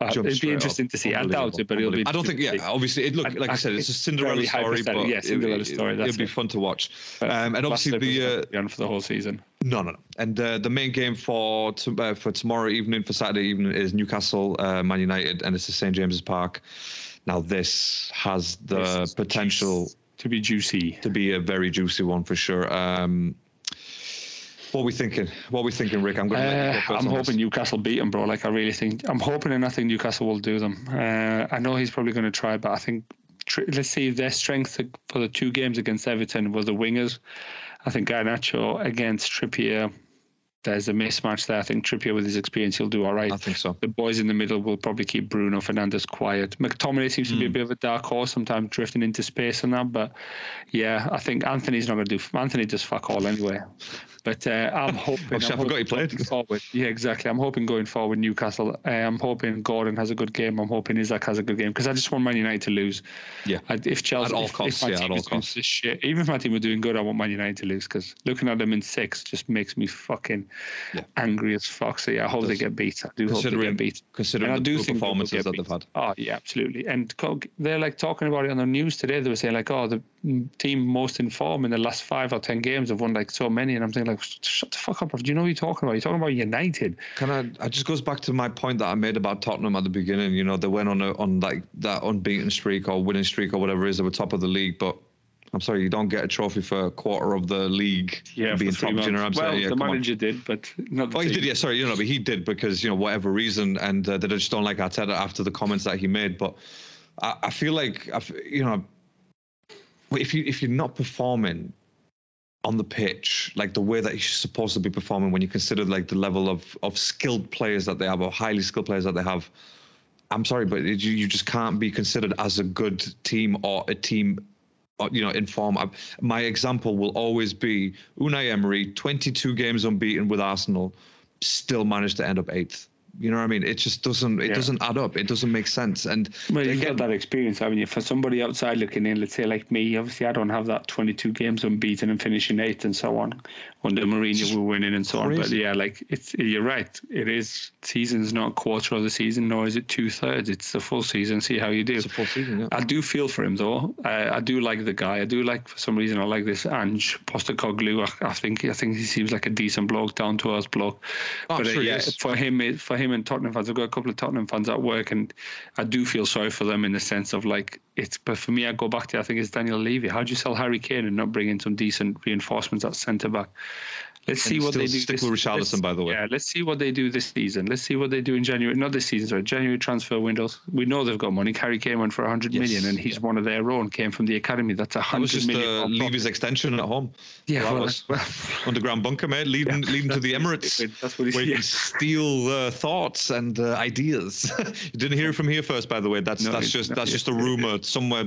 It'd be interesting to see. I doubt it, but it'll be. I don't think. Yeah, obviously, it's a Cinderella story. But yeah, Cinderella story. It'll be fun to watch. And obviously for the whole season. No. And the main game for tomorrow evening, for Saturday evening, is Newcastle Man United, and it's the St James's Park. Now this has the potential to be juicy. To be a very juicy one for sure. What are we thinking, Rick? I'm hoping Newcastle beat them, bro. Like, I really think... I'm hoping and I think Newcastle will do them. I know he's probably going to try, but I think... Let's see, their strength for the two games against Everton was the wingers. I think Garnacho against Trippier... There's a mismatch there. I think Trippier, with his experience, he'll do all right. I think so. The boys in the middle will probably keep Bruno Fernandes quiet. McTominay seems to be a bit of a dark horse, sometimes drifting into space and that. But yeah, I think Anthony's not going to do. Anthony does fuck all anyway. But I'm hoping. I forgot he played. Yeah, exactly. I'm hoping going forward, Newcastle. I'm hoping Gordon has a good game. I'm hoping Isak has a good game, because I just want Man United to lose. Yeah. Even if my team were doing good, I want Man United to lose, because looking at them in 6 just makes me fucking. Yeah. Angry as fuck. So yeah, I hope they get beat. I do hope they get beat. Considering the performances that they've had. Oh yeah, absolutely. And they're like talking about it on the news today. They were saying like, the team most in form in the last 5 or 10 games have won like so many. And I'm thinking like, shut the fuck up, bro. Do you know what you're talking about? You're talking about United. It just goes back to my point that I made about Tottenham at the beginning. They went on that unbeaten streak or winning streak or whatever it is. They were top of the league, but I'm sorry, you don't get a trophy for a quarter of the league being top. You know what I'm saying? Yeah, the manager did, but not the team. He did, yeah, sorry. But he did because, whatever reason, and they just don't like Arteta after the comments that he made. But I feel like, if you're not performing on the pitch, like the way that you're supposed to be performing, when you consider like the level of skilled players that they have or highly skilled players that they have, I'm sorry, but you just can't be considered as a good team or a team... in form. My example will always be Unai Emery, 22 games unbeaten with Arsenal, still managed to end up 8th. You know what I mean? It just doesn't. It doesn't add up. It doesn't make sense. And you get that experience, haven't you? For somebody outside looking in, let's say like me, obviously I don't have that 22 games unbeaten and finishing 8th and so on. Under Mourinho, we're winning and so on. But yeah, like you're right. It is season's not a quarter of the season, nor is it 2/3. It's the full season. See how you do. It's a full season. Yeah. I do feel for him though. I do like the guy. I do like, for some reason I like this Ange Postecoglou. I think he seems like a decent bloke, down to earth bloke. Oh, but for him and Tottenham fans, I've got a couple of Tottenham fans at work, and I do feel sorry for them in the sense of like it's. But for me, I go back to I think it's Daniel Levy. How do you sell Harry Kane and not bring in some decent reinforcements at centre back? Let's see what they do. Stick with Richarlison, by the way. Yeah, let's see what they do this season. Let's see what they do in January. Not this season, sorry. January transfer windows. We know they've got money. Carey came on for 100 million, and he's one of their own. Came from the academy. That's 100 million. That was just leave his extension at home. Yeah, well, underground bunker, mate. Lead him to the Emirates. That's what where you steal thoughts and ideas. You didn't hear it from here first, by the way. That's just a rumor somewhere.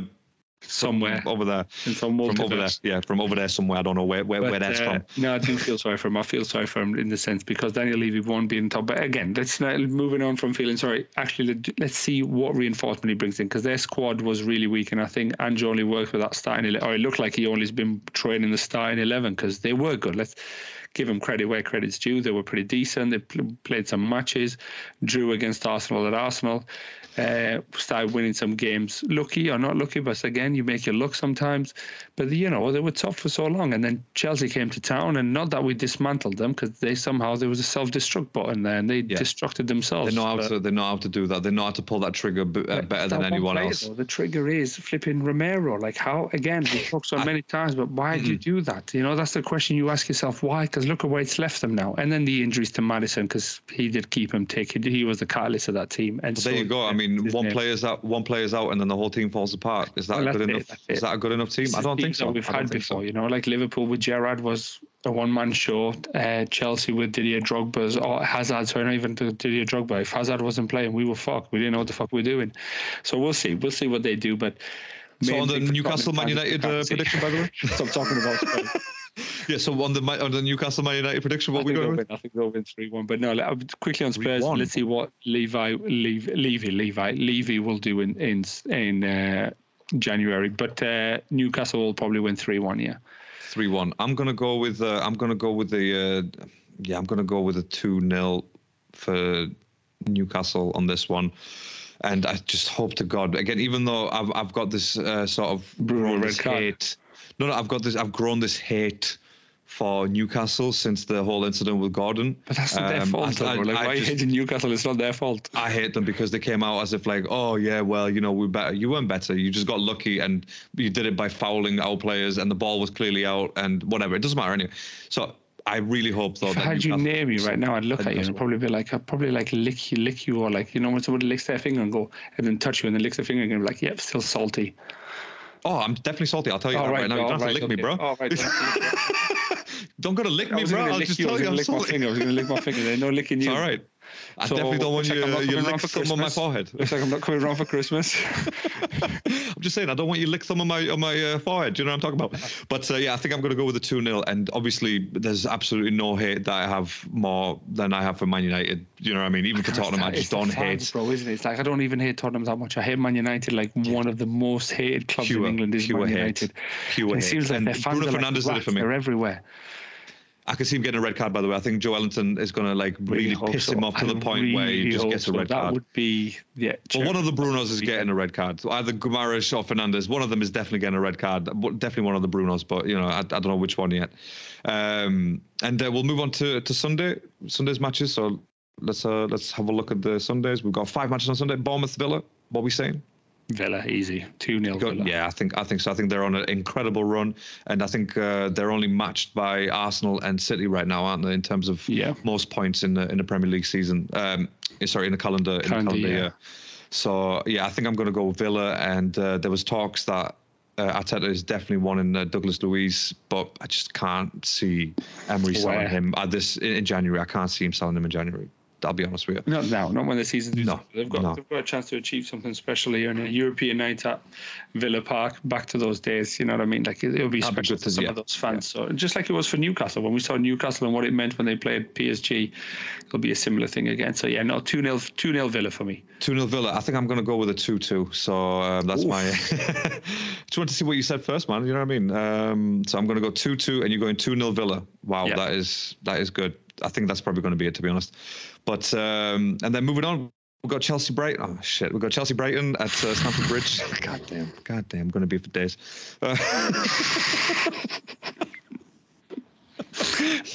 Somewhere over there, from over there somewhere. I don't know where that's from. No, I do feel sorry for him. I feel sorry for him in the sense because Daniel Levy won't be in top. But again, let's not moving on from feeling sorry. Actually, let's see what reinforcement he brings in because their squad was really weak, and I think Ange only worked with that it looked like he only's been training the starting 11 because they were good. Let's give him credit where credit's due. They were pretty decent. They played some matches, drew against Arsenal at Arsenal. Started winning some games, lucky or not lucky, but again, you make your luck sometimes. But they were tough for so long, and then Chelsea came to town, and not that we dismantled them, because there was a self-destruct button there, and they destructed themselves. They know how to do that. They know how to pull that trigger better than anyone else. The trigger is flipping Romero. Like how? Again, we talked so many times, but why do you do that? That's the question you ask yourself. Why? Because look at where it's left them now. And then the injuries to Maddison, because he did keep him ticking. He was the catalyst of that team. And so there you go. I mean. One player's out, and then the whole team falls apart. Is that good enough? Is that a good enough team? I don't think so. We've had before, like Liverpool with Gerrard was a one-man show. Chelsea with Didier Drogba's or Hazard. Sorry, not even Didier Drogba. If Hazard wasn't playing, we were fucked. We didn't know what the fuck we were doing. So we'll see. We'll see what they do. But so on the Newcastle Man United prediction, by the way. Stop talking about Spain. Yeah, so on the Newcastle Man United prediction, what are we going with? I think they'll win 3-1. But no, quickly on Spurs, let's see what Levy will do in January. But Newcastle will probably win 3-1. Yeah, 3-1. I'm gonna go with a 2-0 for Newcastle on this one. And I just hope to God again, even though I've got this sort of brutal red card. No, I've grown this hate for Newcastle since the whole incident with Gordon. But that's not their fault. Why are you hating Newcastle? It's not their fault. I hate them because they came out as if we better. You weren't better. You just got lucky and you did it by fouling our players and the ball was clearly out and whatever. It doesn't matter anyway. So I really hope though. If I had you near me right now, I'd look at you and probably be like, I'd probably like lick you or like, when someone licks their finger and go and then touch you and then licks their finger and go like, yep, still salty. Oh, I'm definitely salty. I'll tell you right now. You don't have to lick me, bro. Oh, right, don't go to lick me, bro. I'll just tell you I'm salty. I was going to lick my finger. There's no licking you. It's all right. I definitely don't want you lick thumb on my forehead. Looks like I'm not coming around for Christmas. I'm just saying, I don't want you lick thumb on my forehead. Do you know what I'm talking about? But I think I'm going to go with a 2-0. And obviously, there's absolutely no hate that I have more than I have for Man United. You know what I mean? Even for Tottenham, I just don't hate. Bro, isn't it? It's like I don't even hate Tottenham that much. I hate Man United. Like one of the most hated clubs in England is Man United. It seems like their fans are everywhere. I can see him getting a red card, by the way. I think Joe Ellington is going to really piss him off to the point where he just gets a red card. That would be... Yeah, well, one of the Brunos is getting a red card. So either Guimaraes or Fernandes. One of them is definitely getting a red card. Definitely one of the Brunos, but, I don't know which one yet. And we'll move on to Sunday's matches. So let's have a look at the Sundays. We've got 5 matches on Sunday. Bournemouth, Villa. What are we saying? Villa, easy. 2-0 Villa. Yeah, I think so. I think they're on an incredible run, and I think they're only matched by Arsenal and City right now, aren't they, in terms of most points in the Premier League season. Sorry, in the calendar year. So, I think I'm going to go Villa, and there was talks that Arteta is definitely one in Douglas Luiz, but I just can't see Emery selling him in January. I can't see him selling him in January. I'll be honest with you. Not now, not when the season's done. They've got a chance to achieve something special here in a European night at Villa Park. Back to those days, you know what I mean? Like it'll be special for some of those fans. Yeah. So just like it was for Newcastle, when we saw Newcastle and what it meant when they played PSG, it'll be a similar thing again. So 2-0 Villa for me. 2-0 Villa. I think I'm going to go with a 2-2. So that's my. I just want to see what you said first, man. You know what I mean? So I'm going to go 2-2, and you're going 2-0 Villa. Wow, that is good. I think that's probably going to be it, to be honest. But and then moving on, we've got Chelsea Brighton. Oh shit, we've got Chelsea Brighton at Stamford Bridge. God damn, I'm going to be for days. I'm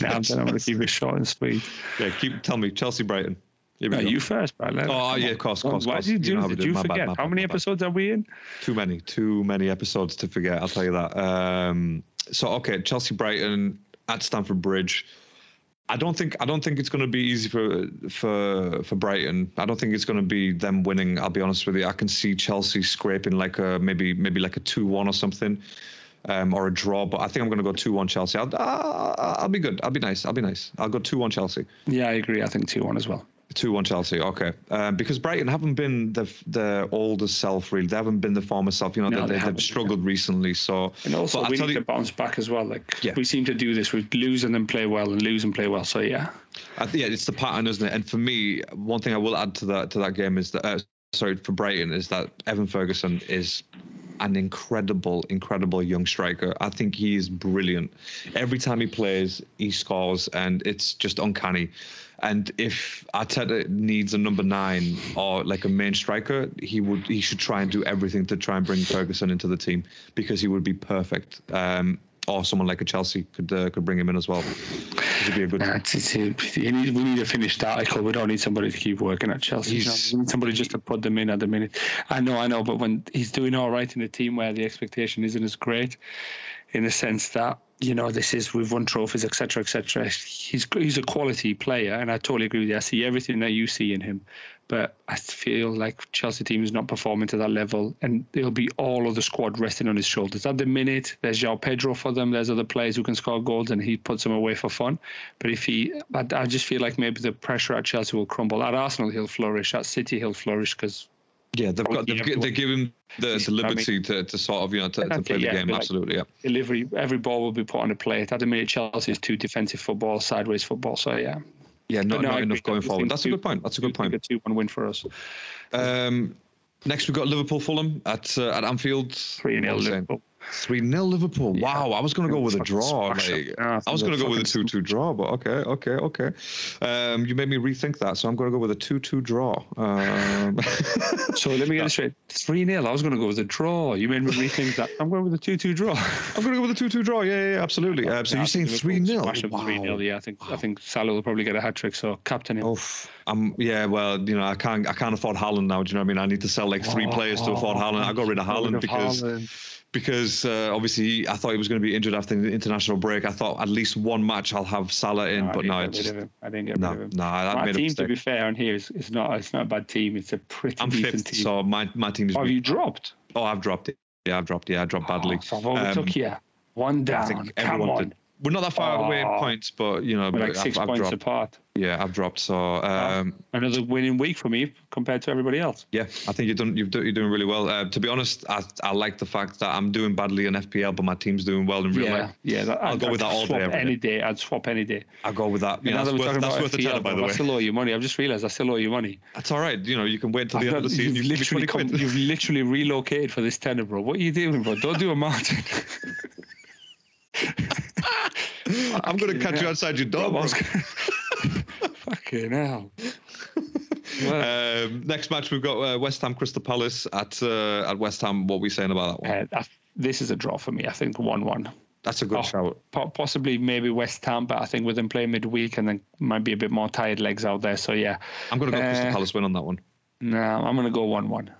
going to keep it short and sweet. Yeah, tell me Chelsea Brighton. No, you first, Brian. Oh yeah, of course. Why did you do? Did you forget? How many episodes are we in? Too many episodes to forget. I'll tell you that. So okay, Chelsea Brighton at Stamford Bridge. I don't think it's going to be easy for Brighton. I don't think it's going to be them winning. I'll be honest with you. I can see Chelsea scraping like a maybe like a 2-1 or something, or a draw. But I think I'm going to go 2-1 Chelsea. I'll be good. I'll be nice. I'll go 2-1 Chelsea. Yeah, I agree. I think 2-1 as well. 2-1 Chelsea, okay. Because Brighton haven't been the older self, really. They haven't been the former self. You know, no, they've struggled recently. So, and also, we need to bounce back as well. Like, yeah. We seem to do this. We lose and then play well, and lose and play well. So, yeah. Yeah, it's the pattern, isn't it? And for me, one thing I will add to that game is that, for Brighton, is that Evan Ferguson is an incredible young striker. I think he is brilliant. Every time he plays, he scores, and it's just uncanny. And if Arteta needs a number 9 or like a main striker, he should try and do everything to try and bring Ferguson into the team, because he would be perfect. Or someone like a Chelsea could bring him in as well. It'd be a good. We need a finished article. We don't need somebody to keep working at Chelsea. We need somebody just to put them in at the minute. I know, but when he's doing all right in a team where the expectation isn't as great, in the sense that, you know, we've won trophies, etc., etc. He's a quality player, and I totally agree with you. I see everything that you see in him, but I feel like Chelsea team is not performing to that level, and there'll be all of the squad resting on his shoulders at the minute. There's João Pedro for them. There's other players who can score goals, and he puts them away for fun. But I just feel like maybe the pressure at Chelsea will crumble. At Arsenal, he'll flourish. At City, he'll flourish because. Yeah, they give him the liberty to sort of, you know, to play the game, absolutely, yeah. Delivery, every ball will be put on a plate. At the minute, Chelsea is too defensive football, sideways football, so yeah. Yeah, not enough going forward. That's a good point, A 2-1 win for us. Next, we've got Liverpool-Fulham at Anfield. 3-0 Liverpool. 3-0 Liverpool. Yeah. Wow, I was going to go with a draw. I was going to go with a 2-2 draw, but okay. You made me rethink that, so I'm going to go with a 2-2 draw. So let me get it straight. 3-0, I was going to go with a draw. You made me rethink that. I'm going with a 2-2 draw. Yeah, absolutely. So you're saying 3-0? Wow. 3-0, yeah. I think Salah will probably get a hat-trick, so captain him. Yeah, well, you know, I can't afford Haaland now, do you know what I mean? I need to sell like three players to afford Haaland. I got rid of Haaland because obviously I thought he was going to be injured after the international break. I thought at least one match I'll have Salah in, I didn't get rid of him. My team, to be fair, on here it's not a bad team. It's a pretty decent team. So my team is. You dropped? Oh, I've dropped it. Yeah, I've dropped. Yeah, I dropped badly. So I've overtook you. One down. I think everyone did. We're not that far away in points, but you know, we're like 6 points apart. Yeah, I've dropped. So another winning week for me compared to everybody else. Yeah, I think you're doing really well. To be honest, I like the fact that I'm doing badly in FPL, but my team's doing well in real life. Yeah, I'll go with that all day. I'd swap any day. I'll go with that. Yeah, that's worth a chat, by the way. I still owe you money. I've just realised I still owe you money. That's all right. You know, you can wait till the end of the season. You've literally relocated for this tenner, bro. What are you doing, bro? Don't do a Martin. I'm going to catch you outside your door. Fucking hell. Next match, we've got West Ham Crystal Palace at West Ham. What are we saying about that one? This is a draw for me. I think 1-1. That's a good shout. Possibly maybe West Ham, but I think with them playing midweek and then might be a bit more tired legs out there. So, yeah. I'm going to go Crystal Palace win on that one. No, I'm going to go 1-1.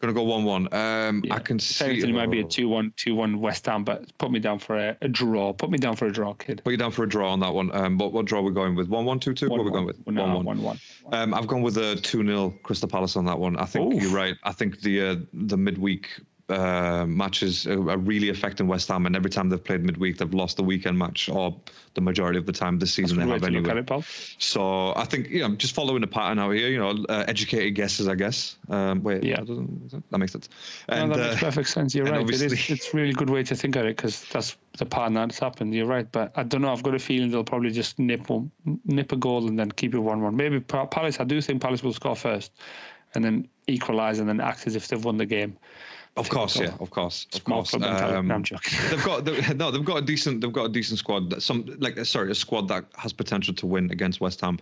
Going to go 1-1. Yeah. I can see it might be a 2-1 West Ham, but put me down for a draw. Put me down for a draw, kid. Put you down for a draw on that one. What draw are we going with? 1-1, 2-2? What are we going with? 1-1. I've gone with a 2-0 Crystal Palace on that one. I think you're right. I think the midweek matches are really affecting West Ham, and every time they've played midweek, they've lost the weekend match, or the majority of the time this season they have anyway. So I think, yeah, I'm just following a pattern out here. You know, educated guesses, I guess. That makes sense. That makes perfect sense. You're right. It's a really good way to think at it, because that's the pattern that's happened. You're right, but I don't know. I've got a feeling they'll probably just nip a goal and then keep it 1-1. Maybe Palace. I do think Palace will score first, and then equalise, and then act as if they've won the game. Of course. No, I'm joking. They've got a decent squad. A squad that has potential to win against West Ham.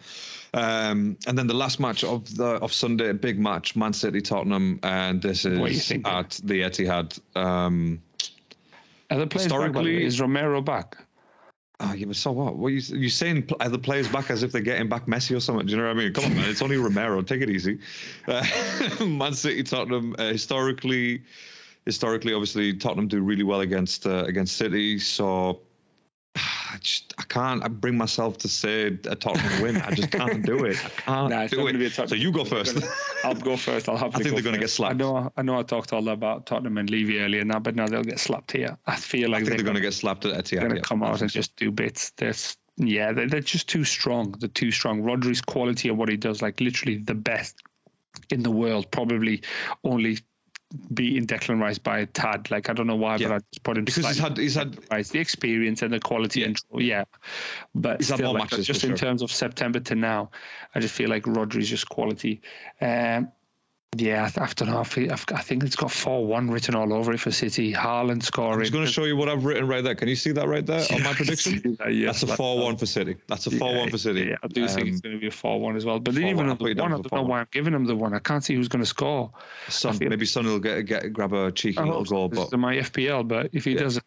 And then the last match of Sunday, a big match, Man City Tottenham, and this is at the Etihad. Are the players historically back, is Romero back? Oh, yeah, but so what? What you saying? Are the players back as if they're getting back Messi or something? Do you know what I mean? Come on, man. It's only Romero. Take it easy. Man City, Tottenham. Historically, obviously, Tottenham do really well against City. So I can't bring myself to say a Tottenham win. I just can't do it. I can't do it. So you go first. I'll go first. I think they're going to get slapped. I know. I talked all about Tottenham and Levy earlier and that, but now they'll get slapped here. I feel like they're going to get slapped at Etihad. They're going to come out and just do bits. They're just too strong. They're too strong. Rodri's quality of what he does, like literally the best in the world, probably only beating Declan Rice by a tad. Like, I don't know why, but I just put him because he's had the experience and the quality but he's still, like, just in terms of September to now, I just feel like Rodri's just quality. I don't know. I think it's got 4-1 written all over it for City. Haaland scoring. I'm just going to show you what I've written right there. Can you see that right there on my prediction? That's a 4-1 for City. That's a 4-1 for City. Yeah, I do think it's going to be a 4-1 as well. But then even the one, I don't know why I'm giving him the one. I can't see who's going to score. Maybe Sonny will grab a cheeky little goal. This is my FPL, but if he doesn't...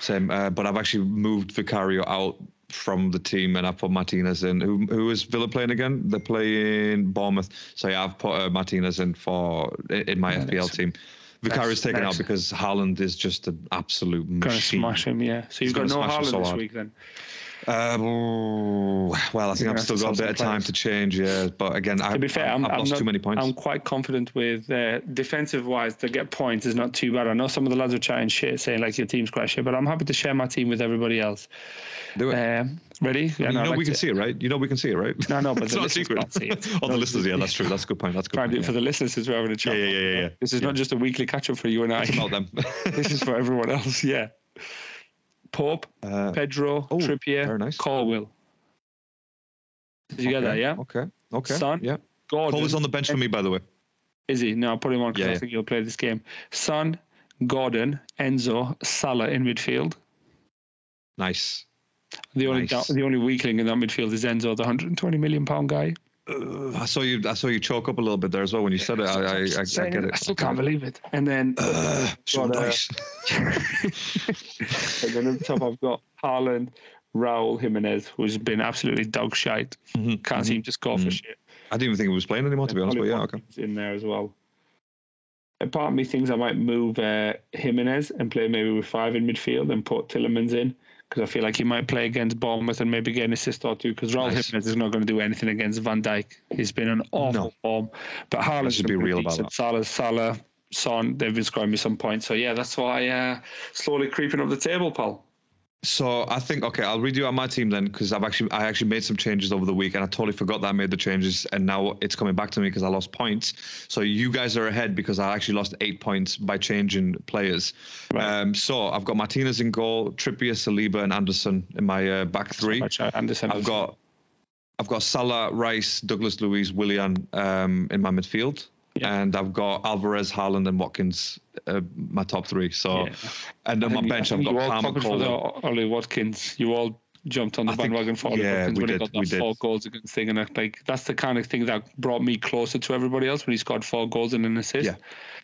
Same. But I've actually moved Vicario out from the team and I put Martinez in. Who is Villa playing again? They're playing Bournemouth. So yeah, I've put Martinez in in my FPL team. Vicario's taken out because Haaland is just an absolute machine. Gonna smash him, yeah. So you've got no Haaland this week then? I think I've still got a bit of time to change, but again, I've lost too many points. I'm quite confident with defensive wise to get points is not too bad. I know some of the lads are chatting shit saying like your team's quite shit, but I'm happy to share my team with everybody else. Do it. Ready? Yeah, we can see it, right? No, but it's not a secret. The listeners, that's true. That's a good point. Trying to do it for the listeners since we're having a chat. Yeah. This is not just a weekly catch up for you and I. It's not them. This is for everyone else. Yeah. Pope, Pedro, Trippier, nice. Colwill. Did you get that? Yeah. Okay. Son. Yeah. Gordon. Colwill's on the bench for me, by the way. Is he? No, I'll put him on because I think he'll play this game. Son, Gordon, Enzo, Salah in midfield. Nice. The only weakling in that midfield is Enzo, the £120 million guy. I saw you choke up a little bit there as well when you said it. I get it. I still can't believe it. And then and then up top I've got Haaland, Raul Jimenez, who's been absolutely dog shite. Mm-hmm. Can't seem to score for shit. I didn't even think he was playing anymore, to be honest. But yeah, okay. In there as well. Apart from me, things I might move Jimenez and play maybe with 5 in midfield and put Tielemans in. Because I feel like he might play against Bournemouth and maybe get an assist or two. Because Raul Jimenez is not going to do anything against Van Dijk. He's been an awful form. But Haaland should be real about that. Salah, Son, they've been scoring me some points. So yeah, that's why slowly creeping up the table, pal. So I think I'll read you out my team then, because I actually made some changes over the week and I totally forgot that I made the changes, and now it's coming back to me because I lost points. So you guys are ahead because I actually lost 8 points by changing players. Right. So I've got Martinez in goal, Trippier, Saliba, and Anderson in my back three. I've got Salah, Rice, Douglas Luiz, Willian in my midfield. Yeah. And I've got Alvarez, Haaland, and Watkins, my top three. So, and on my bench, I've got Palmer, Colwill, Ollie Watkins. You all jumped on the bandwagon for Ollie Watkins when he got that 4 goals against thing, and like that's the kind of thing that brought me closer to everybody else when he scored 4 goals and an assist.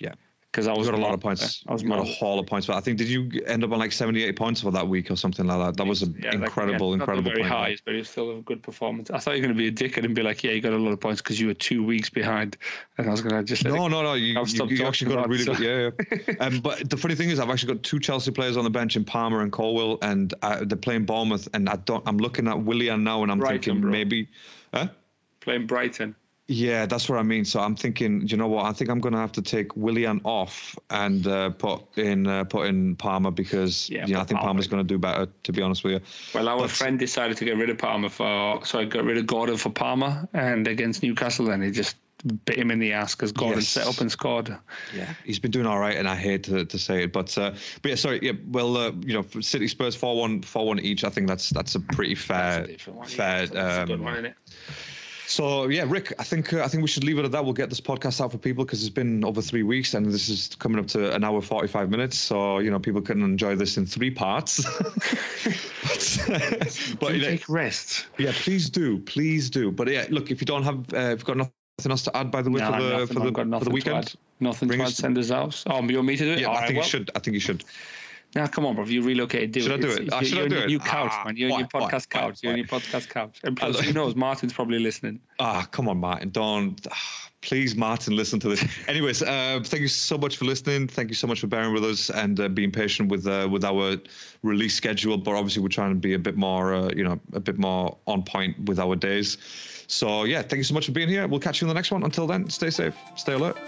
Yeah. Because I got a lot of points. I was got a haul of points, but I think did you end up on like 78 points for that week or something like that? That was an incredible point. Very high, but it was still a good performance. I thought you were going to be a dickhead and be like, you got a lot of points because you were 2 weeks behind, and I was going to just no. You actually got a really good yeah. But the funny thing is, I've actually got 2 Chelsea players on the bench in Palmer and Colwill, and they're playing Bournemouth, and I'm looking at Willian now, and I'm thinking maybe, playing Brighton. Yeah, that's what I mean. So I'm thinking, you know what? I think I'm going to have to take Willian off and put in Palmer because I think Palmer's going to do better, to be honest with you. Well, our friend decided to get rid of Palmer, so I got rid of Gordon for Palmer, and against Newcastle then he just bit him in the ass because Gordon set up and scored. Yeah, he's been doing all right, and I hate to say it, but yeah, sorry, yeah. Well, City Spurs 4-1 each. I think that's a pretty fair that's a good one, isn't it? So yeah, Rick, I think we should leave it at that. We'll get this podcast out for people because it's been over 3 weeks and this is coming up to an hour 45 minutes. So people can enjoy this in 3 parts. but take rest. Yeah, please do. But yeah, look, if you don't have, if you've got nothing else to add by the way for the weekend, send us out. Oh, you want me to do it? Yeah, I think you should. Now, come on, bro. If you relocate, do should it. Should I do it? Should I do it? New couch, man. You're on your podcast couch. You're on your podcast couch. And plus, who knows? Martin's probably listening. Come on, Martin. Don't. Please, Martin, listen to this. Anyways, thank you so much for listening. Thank you so much for bearing with us and being patient with our release schedule. But obviously, we're trying to be a bit more, a bit more on point with our days. So yeah, thank you so much for being here. We'll catch you in the next one. Until then, stay safe, stay alert.